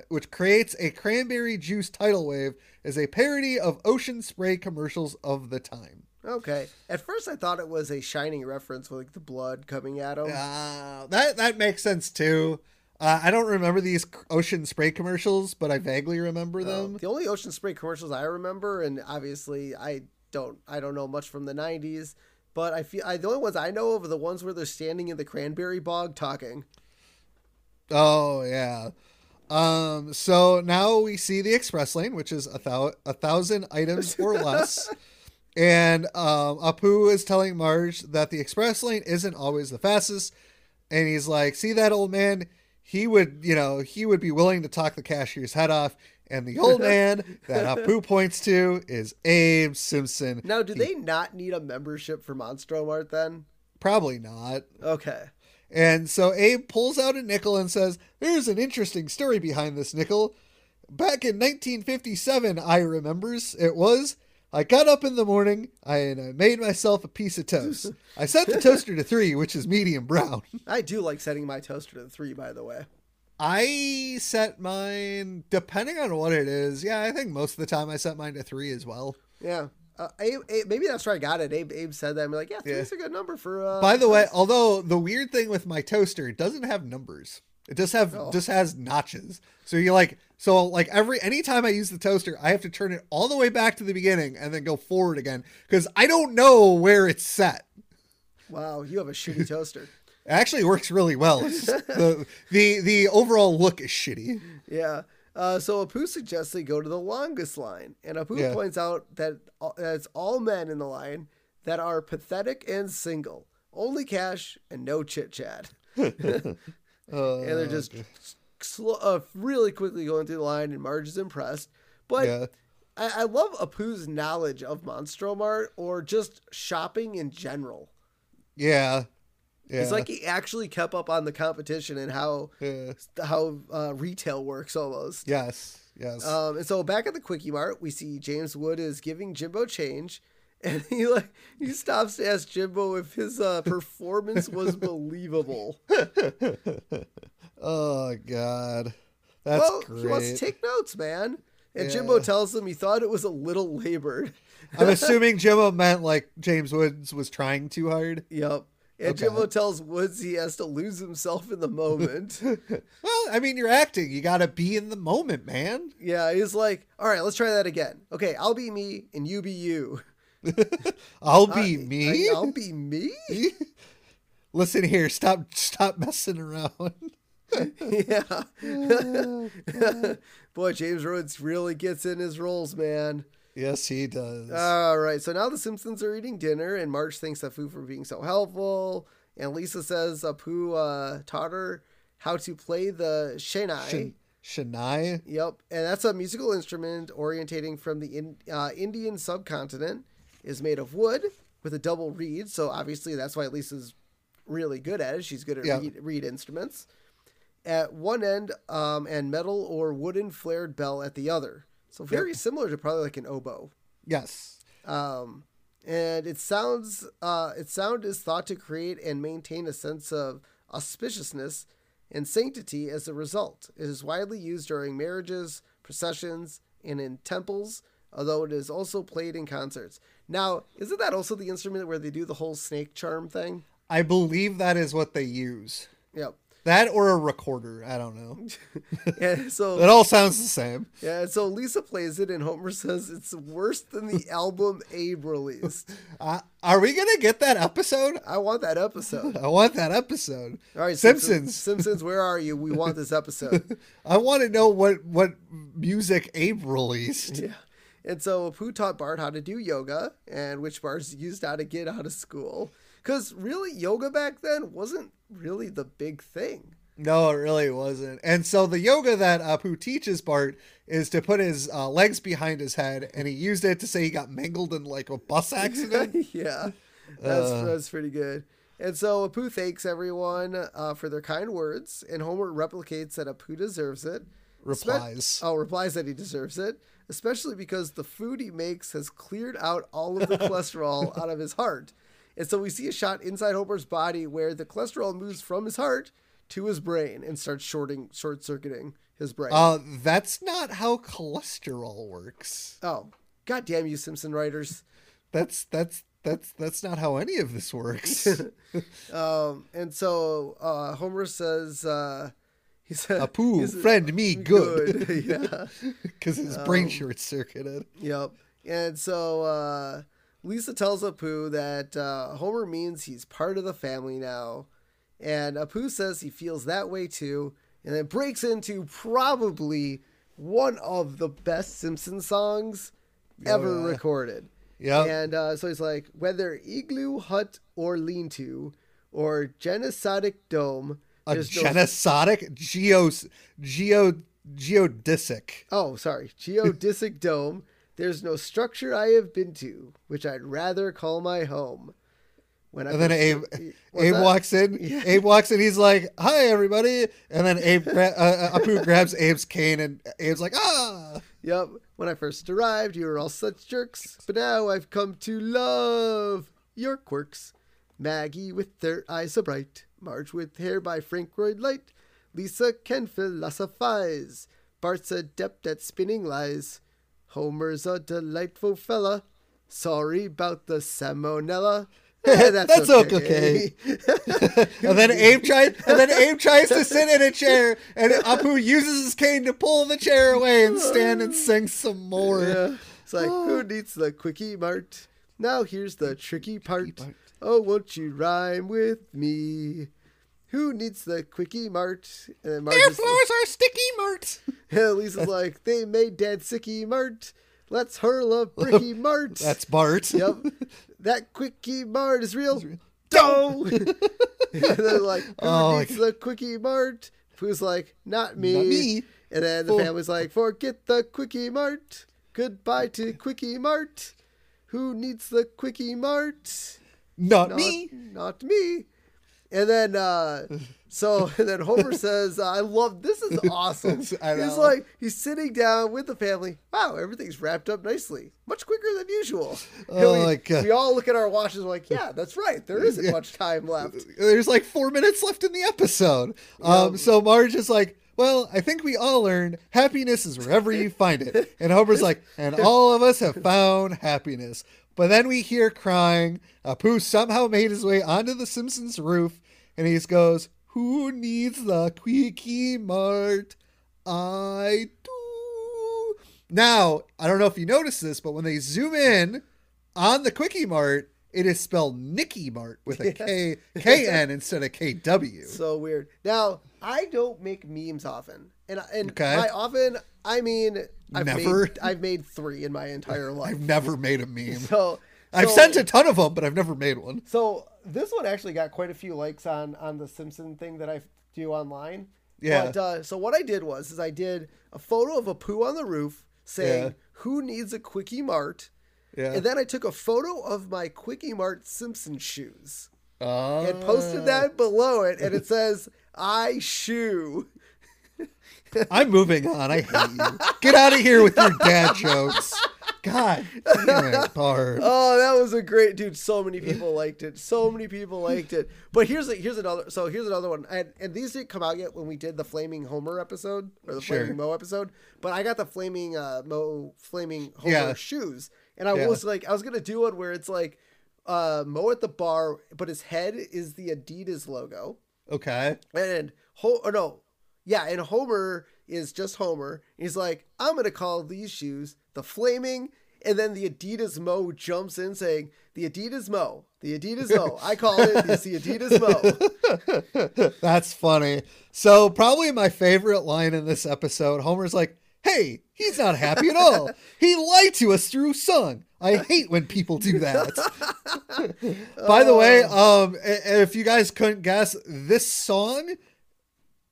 which creates a cranberry juice tidal wave, is a parody of Ocean Spray commercials of the time. Okay. At first I thought it was a Shining reference with like the blood coming at him. That makes sense too. I don't remember these Ocean Spray commercials, but I vaguely remember them. The only Ocean Spray commercials I remember, and obviously I don't know much from the 90s, but the only ones I know of are the ones where they're standing in the cranberry bog talking. Oh, yeah. So now we see the express lane, which is a thousand items or less. And Apu is telling Marge that the express lane isn't always the fastest. And he's like, see that old man? He would be willing to talk the cashier's head off. And the old man that Apu points to is Abe Simpson. Now, do they not need a membership for Monstromart then? Probably not. Okay. And so Abe pulls out a nickel and says, here's an interesting story behind this nickel. Back in 1957, I got up in the morning and I made myself a piece of toast. I set the toaster to 3, which is medium brown. I do like setting my toaster to 3, by the way. I set mine, depending on what it is. Yeah, I think most of the time I set mine to 3 as well. Yeah. Abe, maybe that's where I got it. Abe said that. I'm like, yeah, 3 is a good number for... by the way, although the weird thing with my toaster, it doesn't have numbers. It just has notches. So anytime I use the toaster, I have to turn it all the way back to the beginning and then go forward again because I don't know where it's set. Wow, you have a shitty toaster. It actually works really well. It's just the overall look is shitty. Yeah. So Apu suggests they go to the longest line, and Apu points out that it's all men in the line that are pathetic and single, only cash and no chit chat. And they're just really quickly going through the line, and Marge is impressed. But I love Apu's knowledge of Monstromart or just shopping in general. Yeah. It's like he actually kept up on the competition and how retail works almost. Yes. And so back at the Kwik-E-Mart, we see James Wood is giving Jimbo change. And he stops to ask Jimbo if his performance was believable. Oh, God. That's great. He wants to take notes, man. And Jimbo tells him he thought it was a little labored. I'm assuming Jimbo meant like James Woods was trying too hard. Yep. And Jimbo tells Woods he has to lose himself in the moment. Well, I mean, you're acting. You got to be in the moment, man. Yeah, he's like, all right, let's try that again. Okay, I'll be me and you be you. I'll be me. Listen here, stop messing around. Boy, James Woods really gets in his roles, man. Yes, he does. All right, so now the Simpsons are eating dinner, and Marge thanks Apu for being so helpful, and Lisa says Apu taught her how to play the shenai. Shenai. Yep, and that's a musical instrument orientating from the Indian subcontinent. Is made of wood with a double reed. So obviously that's why Lisa's really good at it. She's good at reed instruments at one end and metal or wooden flared bell at the other. So very similar to probably like an oboe. Yes. And its sound is thought to create and maintain a sense of auspiciousness and sanctity as a result. It is widely used during marriages, processions, and in temples, although it is also played in concerts. Now, isn't that also the instrument where they do the whole snake charm thing? I believe that is what they use. Yep. That or a recorder. I don't know. It all sounds the same. Yeah, so Lisa plays it, and Homer says it's worse than the album Abe released. Are we going to get that episode? I want that episode. All right, Simpsons. Simpsons, where are you? We want this episode. I want to know what music Abe released. Yeah. And so Apu taught Bart how to do yoga, and which Bart used how to get out of school. Because really, yoga back then wasn't really the big thing. No, it really wasn't. And so the yoga that Apu teaches Bart is to put his legs behind his head, and he used it to say he got mangled in like a bus accident. Yeah, that's pretty good. And so Apu thanks everyone for their kind words, and Homer replicates that Apu deserves it. replies. Replies that he deserves it, especially because the food he makes has cleared out all of the cholesterol out of his heart. And so we see a shot inside Homer's body where the cholesterol moves from his heart to his brain and starts short-circuiting his brain. That's not how cholesterol works. Oh, goddamn you, Simpson writers. That's not how any of this works. And so Homer says, he said, Apu, friend me good. Yeah. Because his brain short-circuited. Yep. And so Lisa tells Apu that Homer means he's part of the family now. And Apu says he feels that way too. And then breaks into probably one of the best Simpsons songs ever recorded. Yeah. And so he's like, whether igloo, hut, or lean-to, or genocidal dome. A genocidal? Geodesic. Oh, sorry. Geodesic dome. There's no structure I have been to, which I'd rather call my home. Abe walks in. He's like, hi, everybody. And then Apu grabs Abe's cane and Abe's like, ah. Yep. When I first arrived, you were all such jerks. But now I've come to love your quirks. Maggie with their eyes so bright. Marge with hair by Frank Lloyd Light. Lisa can philosophize. Bart's adept at spinning lies. Homer's a delightful fella. Sorry about the salmonella. Yeah, that's okay. And then Abe tries to sit in a chair, and Apu uses his cane to pull the chair away and stand and sing some more. Yeah. It's like, who needs the Kwik-E-Mart? Now here's the tricky part. Oh, won't you rhyme with me? Who needs the Kwik-E-Mart? Their flowers are sticky-mart. And Lisa's like, they made Dad sicky-mart. Let's hurl a Bricky-Mart. That's Bart. Yep. That Kwik-E-Mart is real. Doh! They're like, who needs the Kwik-E-Mart? Who's like, not me. Not me. And then the family's like, forget the Kwik-E-Mart. Goodbye to Kwik-E-Mart. Who needs the Kwik-E-Mart? Not me. Not me. And then, so then Homer says, I love, this is awesome. He's like, he's sitting down with the family. Wow, everything's wrapped up nicely. Much quicker than usual. We all look at our watches and we're like, yeah, that's right. There isn't much time left. There's like 4 minutes left in the episode. So Marge is like, well, I think we all learned happiness is wherever you find it. And Homer's like, and all of us have found happiness. But then we hear crying. Apu somehow made his way onto the Simpsons roof, and he just goes, who needs the Kwik-E-Mart? I do. Now, I don't know if you noticed this, but when they zoom in on the Kwik-E-Mart, it is spelled Nicky-Mart with a K, KN instead of KW. So weird. Now, I don't make memes often. And by often, I mean... I've made three in my entire life. I've never made a meme. So I've sent a ton of them, but I've never made one. So this one actually got quite a few likes on the Simpson thing that I do online. Yeah. But, so what I did was I did a photo of Apu on the roof saying, who needs a Kwik-E-Mart? Yeah. And then I took a photo of my Kwik-E-Mart Simpson shoes and posted that below it. And it says, I shoe. I'm moving on. I hate you. Get out of here with your dad jokes. God damn it, Bart. Oh, that was a great dude. So many people liked it. But here's another one. And these didn't come out yet when we did the Flaming Homer episode or the Flaming Moe episode. But I got the Flaming Homer shoes. And I was like, I was gonna do one where it's like Moe at the bar, but his head is the Adidas logo. Okay. And Homer is just Homer. He's like, I'm going to call these shoes the Flaming. And then the Adidas Mo jumps in saying, the Adidas Mo. I call it the Adidas Mo. That's funny. So probably my favorite line in this episode, Homer's like, hey, he's not happy at all. He lied to us through song. I hate when people do that. By the way, if you guys couldn't guess, this song...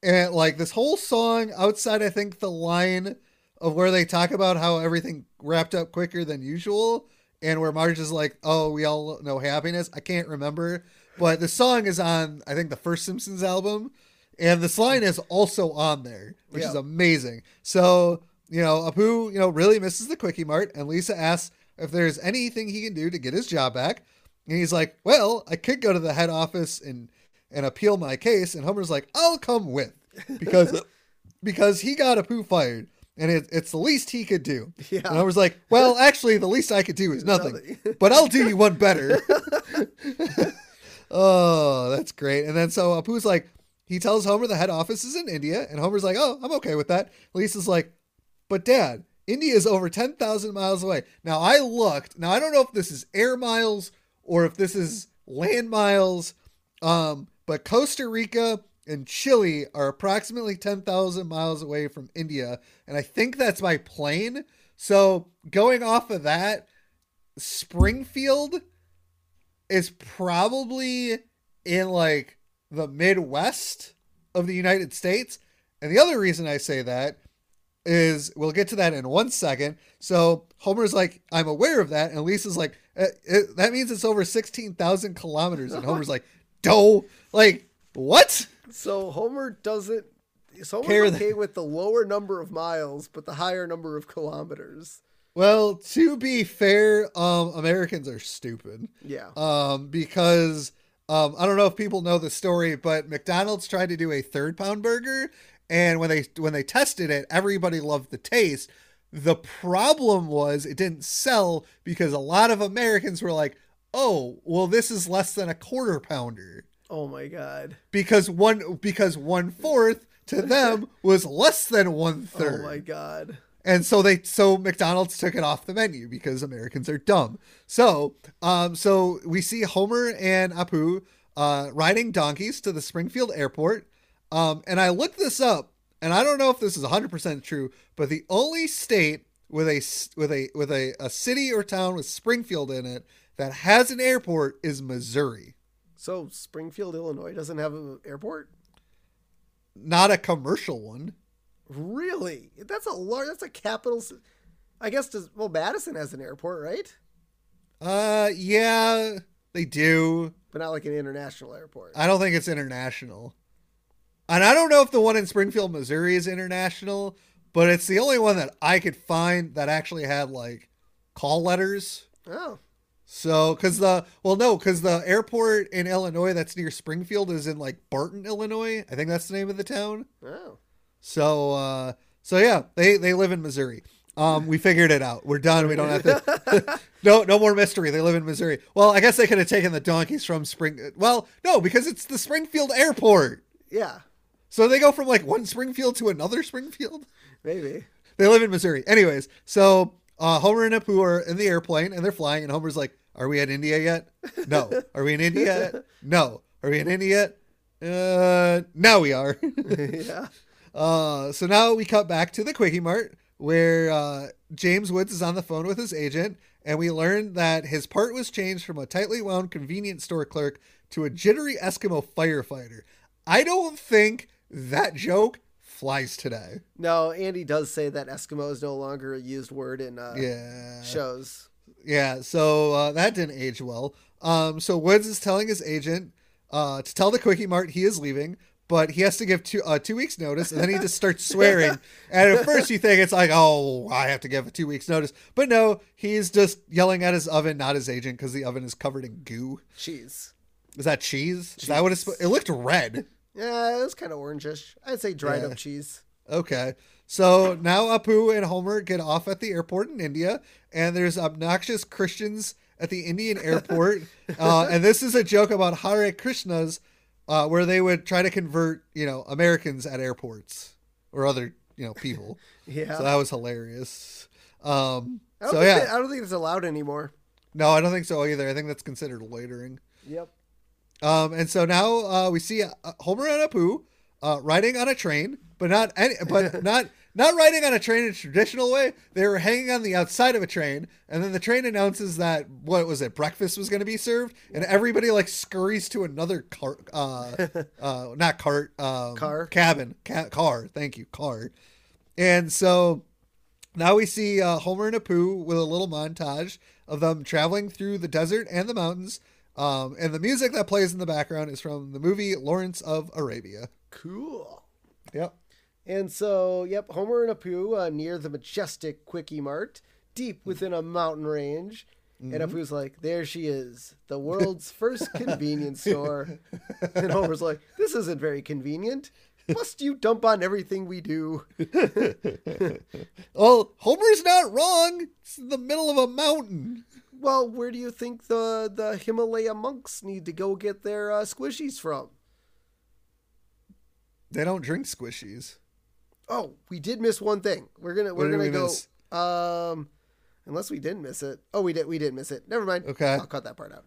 And like this whole song outside, I think the line of where they talk about how everything wrapped up quicker than usual and where Marge is like, oh, we all know happiness. I can't remember. But the song is on, I think, the first Simpsons album. And the slime is also on there, which is amazing. So, you know, Apu, you know, really misses the Kwik-E-Mart, and Lisa asks if there's anything he can do to get his job back. And he's like, well, I could go to the head office and appeal my case. And Homer's like, I'll come with, because he got Apu fired. And it's the least he could do. Yeah. And I was like, well, actually, the least I could do is nothing. But I'll do you one better. Oh, that's great. And then so Apu's like, he tells Homer the head office is in India. And Homer's like, oh, I'm okay with that. Lisa's like, but Dad, India is over 10,000 miles away. Now, I looked. Now, I don't know if this is air miles or if this is land miles. But Costa Rica and Chile are approximately 10,000 miles away from India. And I think that's by plane. So going off of that, Springfield is probably in like the Midwest of the United States. And the other reason I say that is we'll get to that in 1 second. So Homer's like, I'm aware of that. And Lisa's like, that means it's over 16,000 kilometers. And Homer's like, "Doh, like what?" So Homer doesn't. So Homer's okay with the lower number of miles, but the higher number of kilometers. Well, to be fair, Americans are stupid. Yeah. Because I don't know if people know the story, but McDonald's tried to do a 3rd pound burger, and when they tested it, everybody loved the taste. The problem was it didn't sell because a lot of Americans were like, "Oh, well, this is less than a quarter pounder." Oh my God! Because 1/4 to them was less than 1/3. Oh my God! And so McDonald's took it off the menu because Americans are dumb. So we see Homer and Apu riding donkeys to the Springfield airport. And I looked this up, and I don't know if this is 100% true, but the only state with a city or town with Springfield in it that has an airport is Missouri. So Springfield, Illinois doesn't have an airport? Not a commercial one. Really? That's a capital. I guess Madison has an airport, right? Yeah, they do. But not like an international airport. I don't think it's international. And I don't know if the one in Springfield, Missouri is international, but it's the only one that I could find that actually had like call letters. Oh. So, because the airport in Illinois that's near Springfield is in like Barton, Illinois. I think that's the name of the town. Oh. So yeah, they live in Missouri. We figured it out. We're done. We don't have to. No more mystery. They live in Missouri. Well, I guess they could have taken the donkeys from Well, no, because it's the Springfield airport. Yeah. So they go from like one Springfield to another Springfield. Maybe they live in Missouri. Anyways, so Homer and Apu are in the airplane and they're flying, and Homer's like, "Are we at India yet? No. Are we in India yet? No. Are we in India yet? Now we are." Yeah. So now we cut back to the Kwik-E-Mart where James Woods is on the phone with his agent, and we learn that his part was changed from a tightly wound convenience store clerk to a jittery Eskimo firefighter. I don't think that joke flies today. No, Andy does say that Eskimo is no longer a used word in shows. Yeah, so that didn't age well. So Woods is telling his agent to tell the Kwik-E-Mart he is leaving, but he has to give 2 weeks notice, and then he just starts swearing. And at first you think it's like, oh, I have to give a 2 weeks notice. But no, he's just yelling at his oven, not his agent, because the oven is covered in goo. Cheese. Is that cheese? Is that what it looked red. Yeah, it was kind of orangish. I'd say dried up cheese. Okay. So now Apu and Homer get off at the airport in India, and there's obnoxious Christians at the Indian airport. And this is a joke about Hare Krishnas, where they would try to convert, you know, Americans at airports or other, you know, people. Yeah. So that was hilarious. I don't think it's allowed anymore. No, I don't think so either. I think that's considered loitering. Yep. And so now we see Homer and Apu riding on a train, but not riding on a train in a traditional way. They were hanging on the outside of a train, and then the train announces that breakfast was going to be served, and everybody like scurries to another car. And so now we see Homer and Apu with a little montage of them traveling through the desert and the mountains. And the music that plays in the background is from the movie Lawrence of Arabia. Cool. Yep. And so, yep, Homer and Apu near the majestic Kwik-E-Mart, deep within a mountain range. Mm-hmm. And Apu's like, there she is, the world's first convenience store. And Homer's like, this isn't very convenient. Must you dump on everything we do? Well, Homer's not wrong. It's in the middle of a mountain. Well, where do you think the Himalaya monks need to go get their squishies from? They don't drink squishies. Oh, we did miss one thing. We're gonna go. Miss? Unless we didn't miss it. Oh, we did miss it. Never mind. Okay, I'll cut that part out.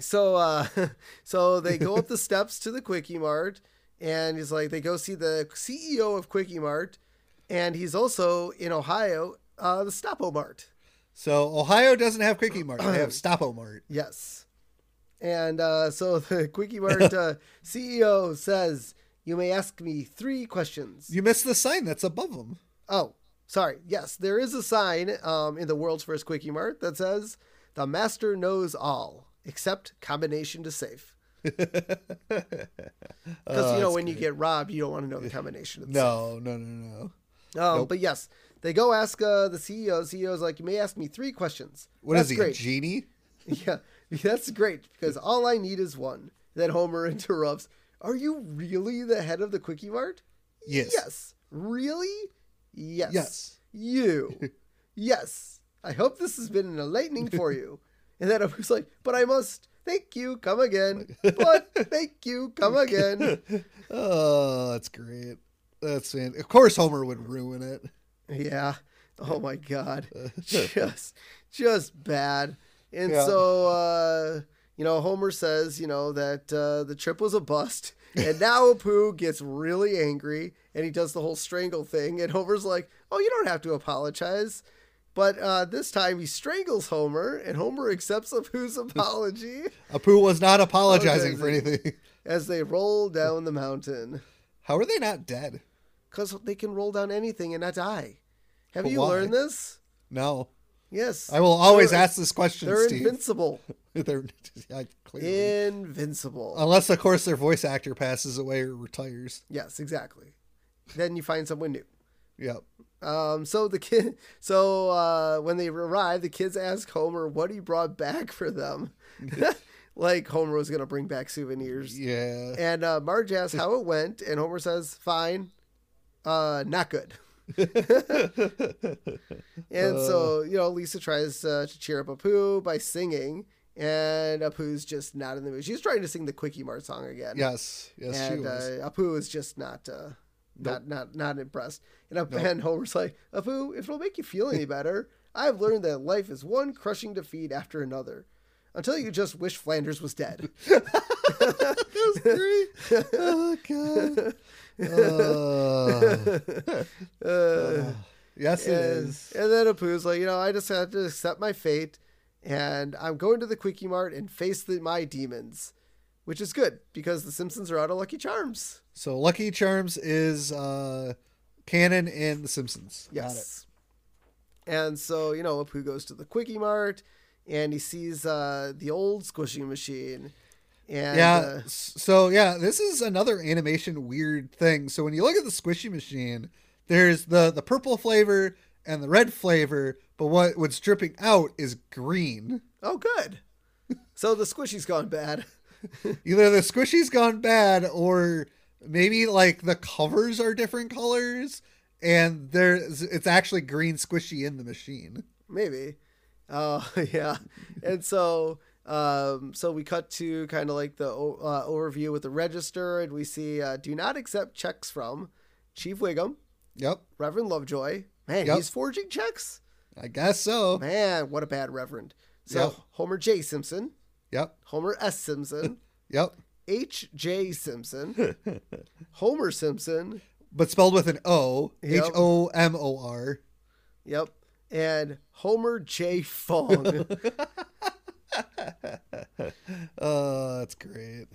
So they go up the steps to the Kwik-E-Mart, and he's like, they go see the CEO of Kwik-E-Mart, and he's also in Ohio, the Stop-O-Mart. So Ohio doesn't have Kwik-E-Mart; they have Stop-O-Mart. Yes, and so the Kwik-E-Mart CEO says, "You may ask me three questions." You missed the sign that's above them. Oh, sorry. Yes, there is a sign in the world's first Kwik-E-Mart that says, "The master knows all." Except combination to safe. Because, when you get robbed, you don't want to know the combination to safe. No. Nope. But yes, they go ask the CEO. The CEO's like, you may ask me three questions. What is he, a genie? Yeah, that's great because all I need is one. Then Homer interrupts. Are you really the head of the Kwik-E-Mart? Yes. Yes. Really? Yes. Yes. You. Yes. I hope this has been enlightening for you. And then I was like, but I must. Thank you. Come again. But thank you. Come again. Oh, that's great. That's fantastic. Of course, Homer would ruin it. Yeah. Oh, my God. just bad. And so, Homer says, that the trip was a bust. And now Apu gets really angry and he does the whole strangle thing. And Homer's like, oh, you don't have to apologize. But this time he strangles Homer, and Homer accepts Apu's apology. Apu was not apologizing for anything. As they roll down the mountain. How are they not dead? Because they can roll down anything and not die. Have you learned this? No. Yes. I will always ask this question, they're Steve. Invincible. They're invincible. Unless, of course, their voice actor passes away or retires. Yes, exactly. Then you find someone new. Yep. So when they arrive, the kids ask Homer what he brought back for them. Like Homer was going to bring back souvenirs. Yeah. And Marge asks how it went. And Homer says, fine. Not good. And so, Lisa tries to cheer up Apu by singing. And Apu's just not in the mood. She's trying to sing the Kwik-E-Mart song again. Yes, she was. And Apu is just not... Nope. Not impressed. And Homer's like, Apu, if it'll make you feel any better, I've learned that life is one crushing defeat after another, until you just wish Flanders was dead. That was great. Oh God. Yes, it is. And then Apu's like, I just have to accept my fate, and I'm going to the Kwik-E-Mart and face my demons. Which is good, because the Simpsons are out of Lucky Charms. So Lucky Charms is canon in The Simpsons. Yes. Got it. And so, Apu goes to the Kwik-E-Mart, and he sees the old squishy machine. And, this is another animation weird thing. So when you look at the squishy machine, there's the purple flavor and the red flavor, but what's dripping out is green. Oh, good. So the squishy's gone bad. Either the squishy's gone bad, or maybe like the covers are different colors, and it's actually green squishy in the machine. Maybe, yeah. And so, we cut to kind of like the overview with the register, and we see do not accept checks from Chief Wiggum. Yep. Reverend Lovejoy. Man, He's forging checks. I guess so. Man, what a bad reverend. So Homer J. Simpson. Yep. Homer S. Simpson. Yep. H.J. Simpson. Homer Simpson. But spelled with an O. Yep. H-O-M-O-R. Yep. And Homer J. Fong. Oh, that's great.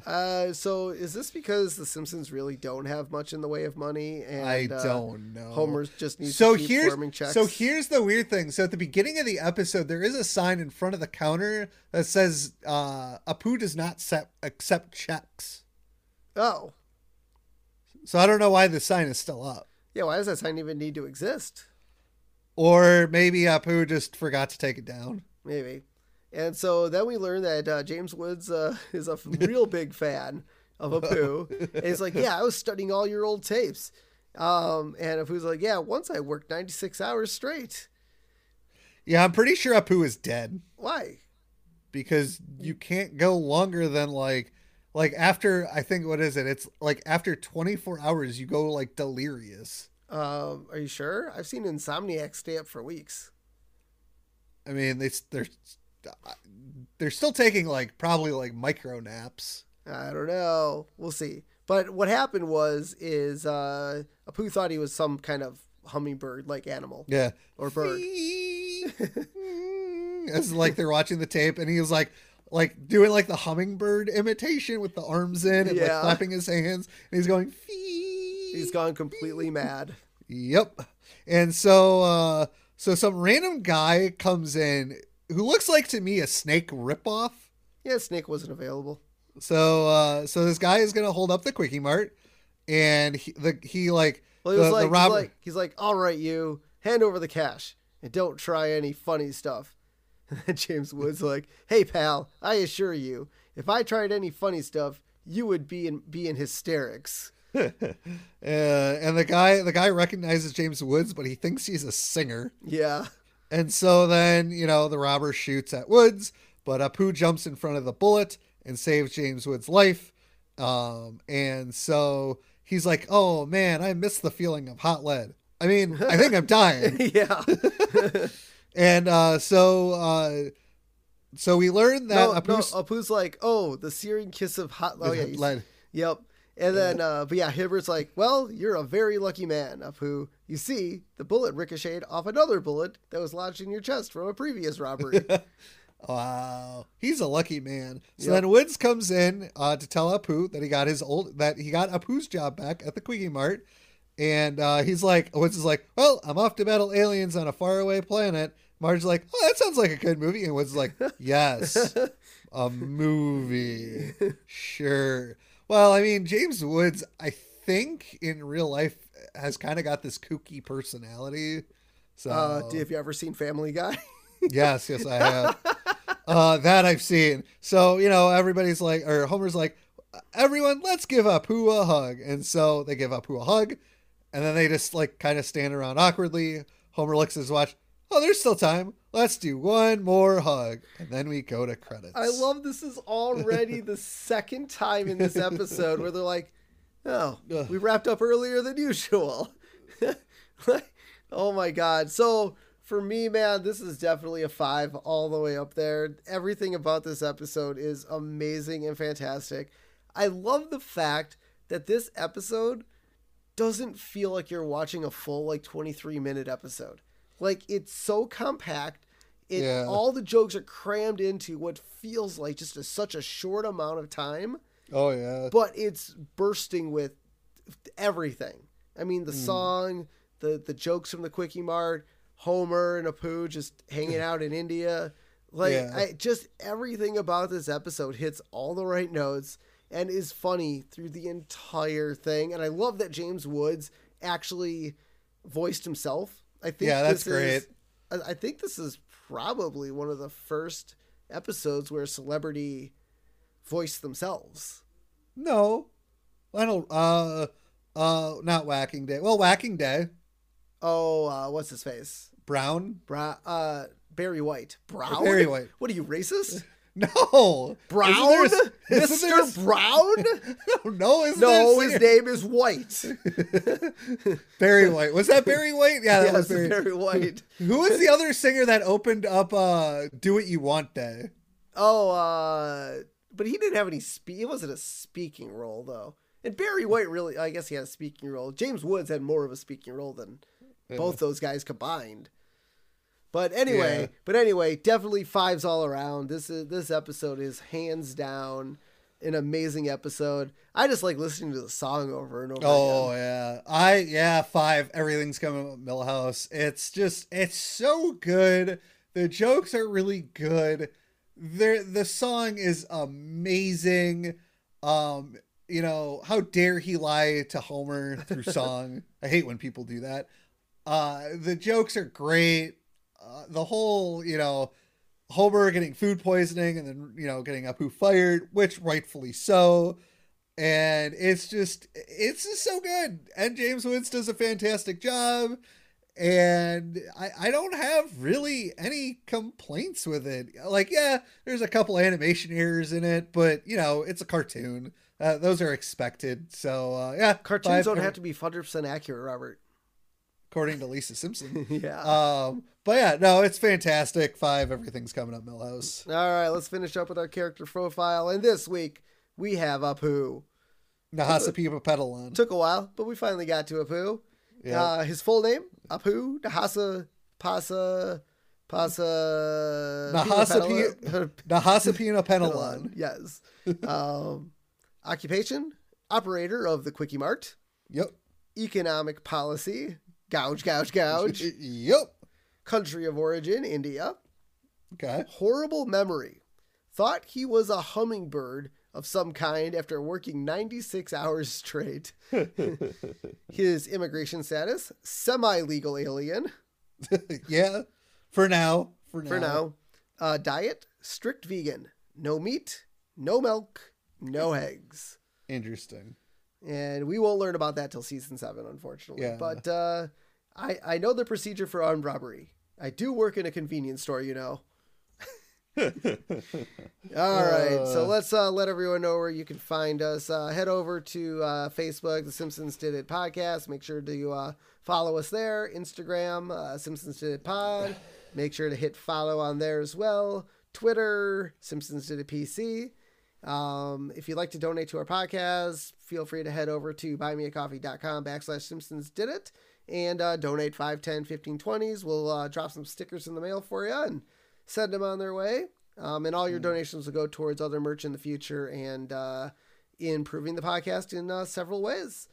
So is this because the Simpsons really don't have much in the way of money? And, I don't know. Homer just needs to keep farming checks. So here's the weird thing. So at the beginning of the episode, there is a sign in front of the counter that says, Apu does not accept checks. Oh. So I don't know why the sign is still up. Yeah, why does that sign even need to exist? Or maybe Apu just forgot to take it down. Maybe. And so then we learn that James Woods is a real big fan of Apu. And he's like, yeah, I was studying all your old tapes. And Apu's like, yeah, once I worked 96 hours straight. Yeah, I'm pretty sure Apu is dead. Why? Because you can't go longer than like after, I think, what is it? It's like after 24 hours, you go like delirious. Are you sure? I've seen insomniacs stay up for weeks. I mean, they're still taking like probably like micro naps. I don't know. We'll see. But what happened was Apu thought he was some kind of hummingbird like animal. Yeah. Or bird. It's like they're watching the tape and he was like doing like the hummingbird imitation with the arms in and like clapping his hands and he's going fee. He's gone completely mad. Yep. And so some random guy comes in who looks like to me a Snake ripoff. Yeah, Snake wasn't available. So this guy is going to hold up the Kwik-E-Mart and he's like, all right, you hand over the cash and don't try any funny stuff. And then James Woods like, hey pal, I assure you, if I tried any funny stuff, you would be in hysterics. And the guy recognizes James Woods, but he thinks he's a singer. Yeah. And so then, the robber shoots at Woods, but Apu jumps in front of the bullet and saves James Woods' life. And so he's like, oh man, I miss the feeling of hot lead. I mean, I think I'm dying. Yeah. And so we learned that Apu's like, oh, the searing kiss of hot lead. Yep. And then, Hibbert's like, well, you're a very lucky man, Apu. You see, the bullet ricocheted off another bullet that was lodged in your chest from a previous robbery. Wow. He's a lucky man. So then Woods comes in to tell Apu that he got Apu's job back at the Kwik-E-Mart. And Woods is like, well, I'm off to battle aliens on a faraway planet. Marge's like, oh, that sounds like a good movie. And Woods is like, yes, a movie. Sure. Well, I mean, James Woods, I think in real life has kind of got this kooky personality. So, have you ever seen Family Guy? Yes, I have. That I've seen. So, everybody's like, or Homer's like, everyone, let's give Apu a hug. And so they give Apu a hug and then they just like kind of stand around awkwardly. Homer looks at his watch. Oh, there's still time. Let's do one more hug. And then we go to credits. I love this is already the second time in this episode where they're like, oh, we wrapped up earlier than usual. Oh my God. So for me, man, this is definitely a 5 all the way up there. Everything about this episode is amazing and fantastic. I love the fact that this episode doesn't feel like you're watching a full, 23-minute episode. It's so compact. All the jokes are crammed into what feels like just such a short amount of time. Oh, yeah. But it's bursting with everything. I mean, the song, the jokes from the Kwik-E-Mart, Homer and Apu just hanging out in India. Everything about this episode hits all the right notes and is funny through the entire thing. And I love that James Woods actually voiced himself. I think that's great. I think this is probably one of the first episodes where a celebrity voiced themselves. No, I don't. Not Whacking Day. Well, Whacking Day. Oh, what's his face? Brown. Barry White. Brown. Barry White. What are you, racist? No. Brown? Mr. Brown? No, isn't No, his name is White. Barry White. Was that Barry White? Yeah, that was Barry White. Who was the other singer that opened up Do What You Want Day? Oh, but he didn't have any it wasn't a speaking role, though. And Barry White really, I guess he had a speaking role. James Woods had more of a speaking role than both those guys combined. But anyway, definitely 5s all around. This episode is hands down an amazing episode. I just like listening to the song over and over again. Oh yeah. 5. Everything's coming up Milhouse. It's so good. The jokes are really good. The song is amazing. you know, how dare he lie to Homer through song. I hate when people do that. The jokes are great. The whole, you know, Homer getting food poisoning and then, you know, getting Apu fired, which rightfully so. And it's just so good. And James Woods does a fantastic job. And I don't have really any complaints with it. Like, yeah, there's a couple animation errors in it, but, you know, it's a cartoon. Those are expected. So, yeah. Cartoons don't have to be 100% accurate, Robert. According to Lisa Simpson. Yeah. But yeah, no, it's fantastic. 5, everything's coming up, Millhouse. All right, let's finish up with our character profile. And this week, we have Apu. Nahasapeemapetilon. Took a while, but we finally got to Apu. Yep. His full name, Apu Nahasapeemapetilon. Yes. Occupation, operator of the Kwik-E-Mart. Yep. Economic policy. Gouge. Yep. Country of origin, India. Okay. Horrible memory. Thought he was a hummingbird of some kind after working 96 hours straight. His immigration status, semi-legal alien. Yeah. For now. Diet, strict vegan. No meat, no milk, no eggs. Interesting. And we won't learn about that till season 7, unfortunately. Yeah. But, I know the procedure for armed robbery. I do work in a convenience store, you know. All right. So let's let everyone know where you can find us. Head over to Facebook, The Simpsons Did It Podcast. Make sure to follow us there. Instagram, Simpsons Did It Pod. Make sure to hit follow on there as well. Twitter, Simpsons Did It PC. If you'd like to donate to our podcast, feel free to head over to buymeacoffee.com/Simpsons Did It. And donate 5, 10, 15, 20s. We'll drop some stickers in the mail for you and send them on their way. And all your donations will go towards other merch in the future and improving the podcast in several ways.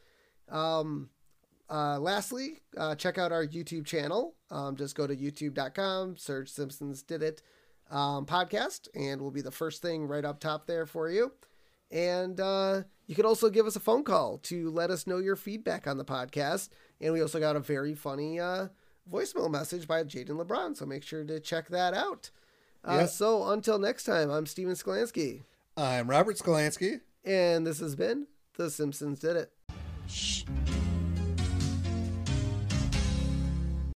Lastly, check out our YouTube channel. Just go to youtube.com, search Simpsons Did It podcast, and we'll be the first thing right up top there for you. And you can also give us a phone call to let us know your feedback on the podcast. And we also got a very funny voicemail message by Jaden LeBron. So make sure to check that out. Yep. So until next time, I'm Stephen Sklansky. I'm Robert Sklansky. And this has been The Simpsons Did It. Shh.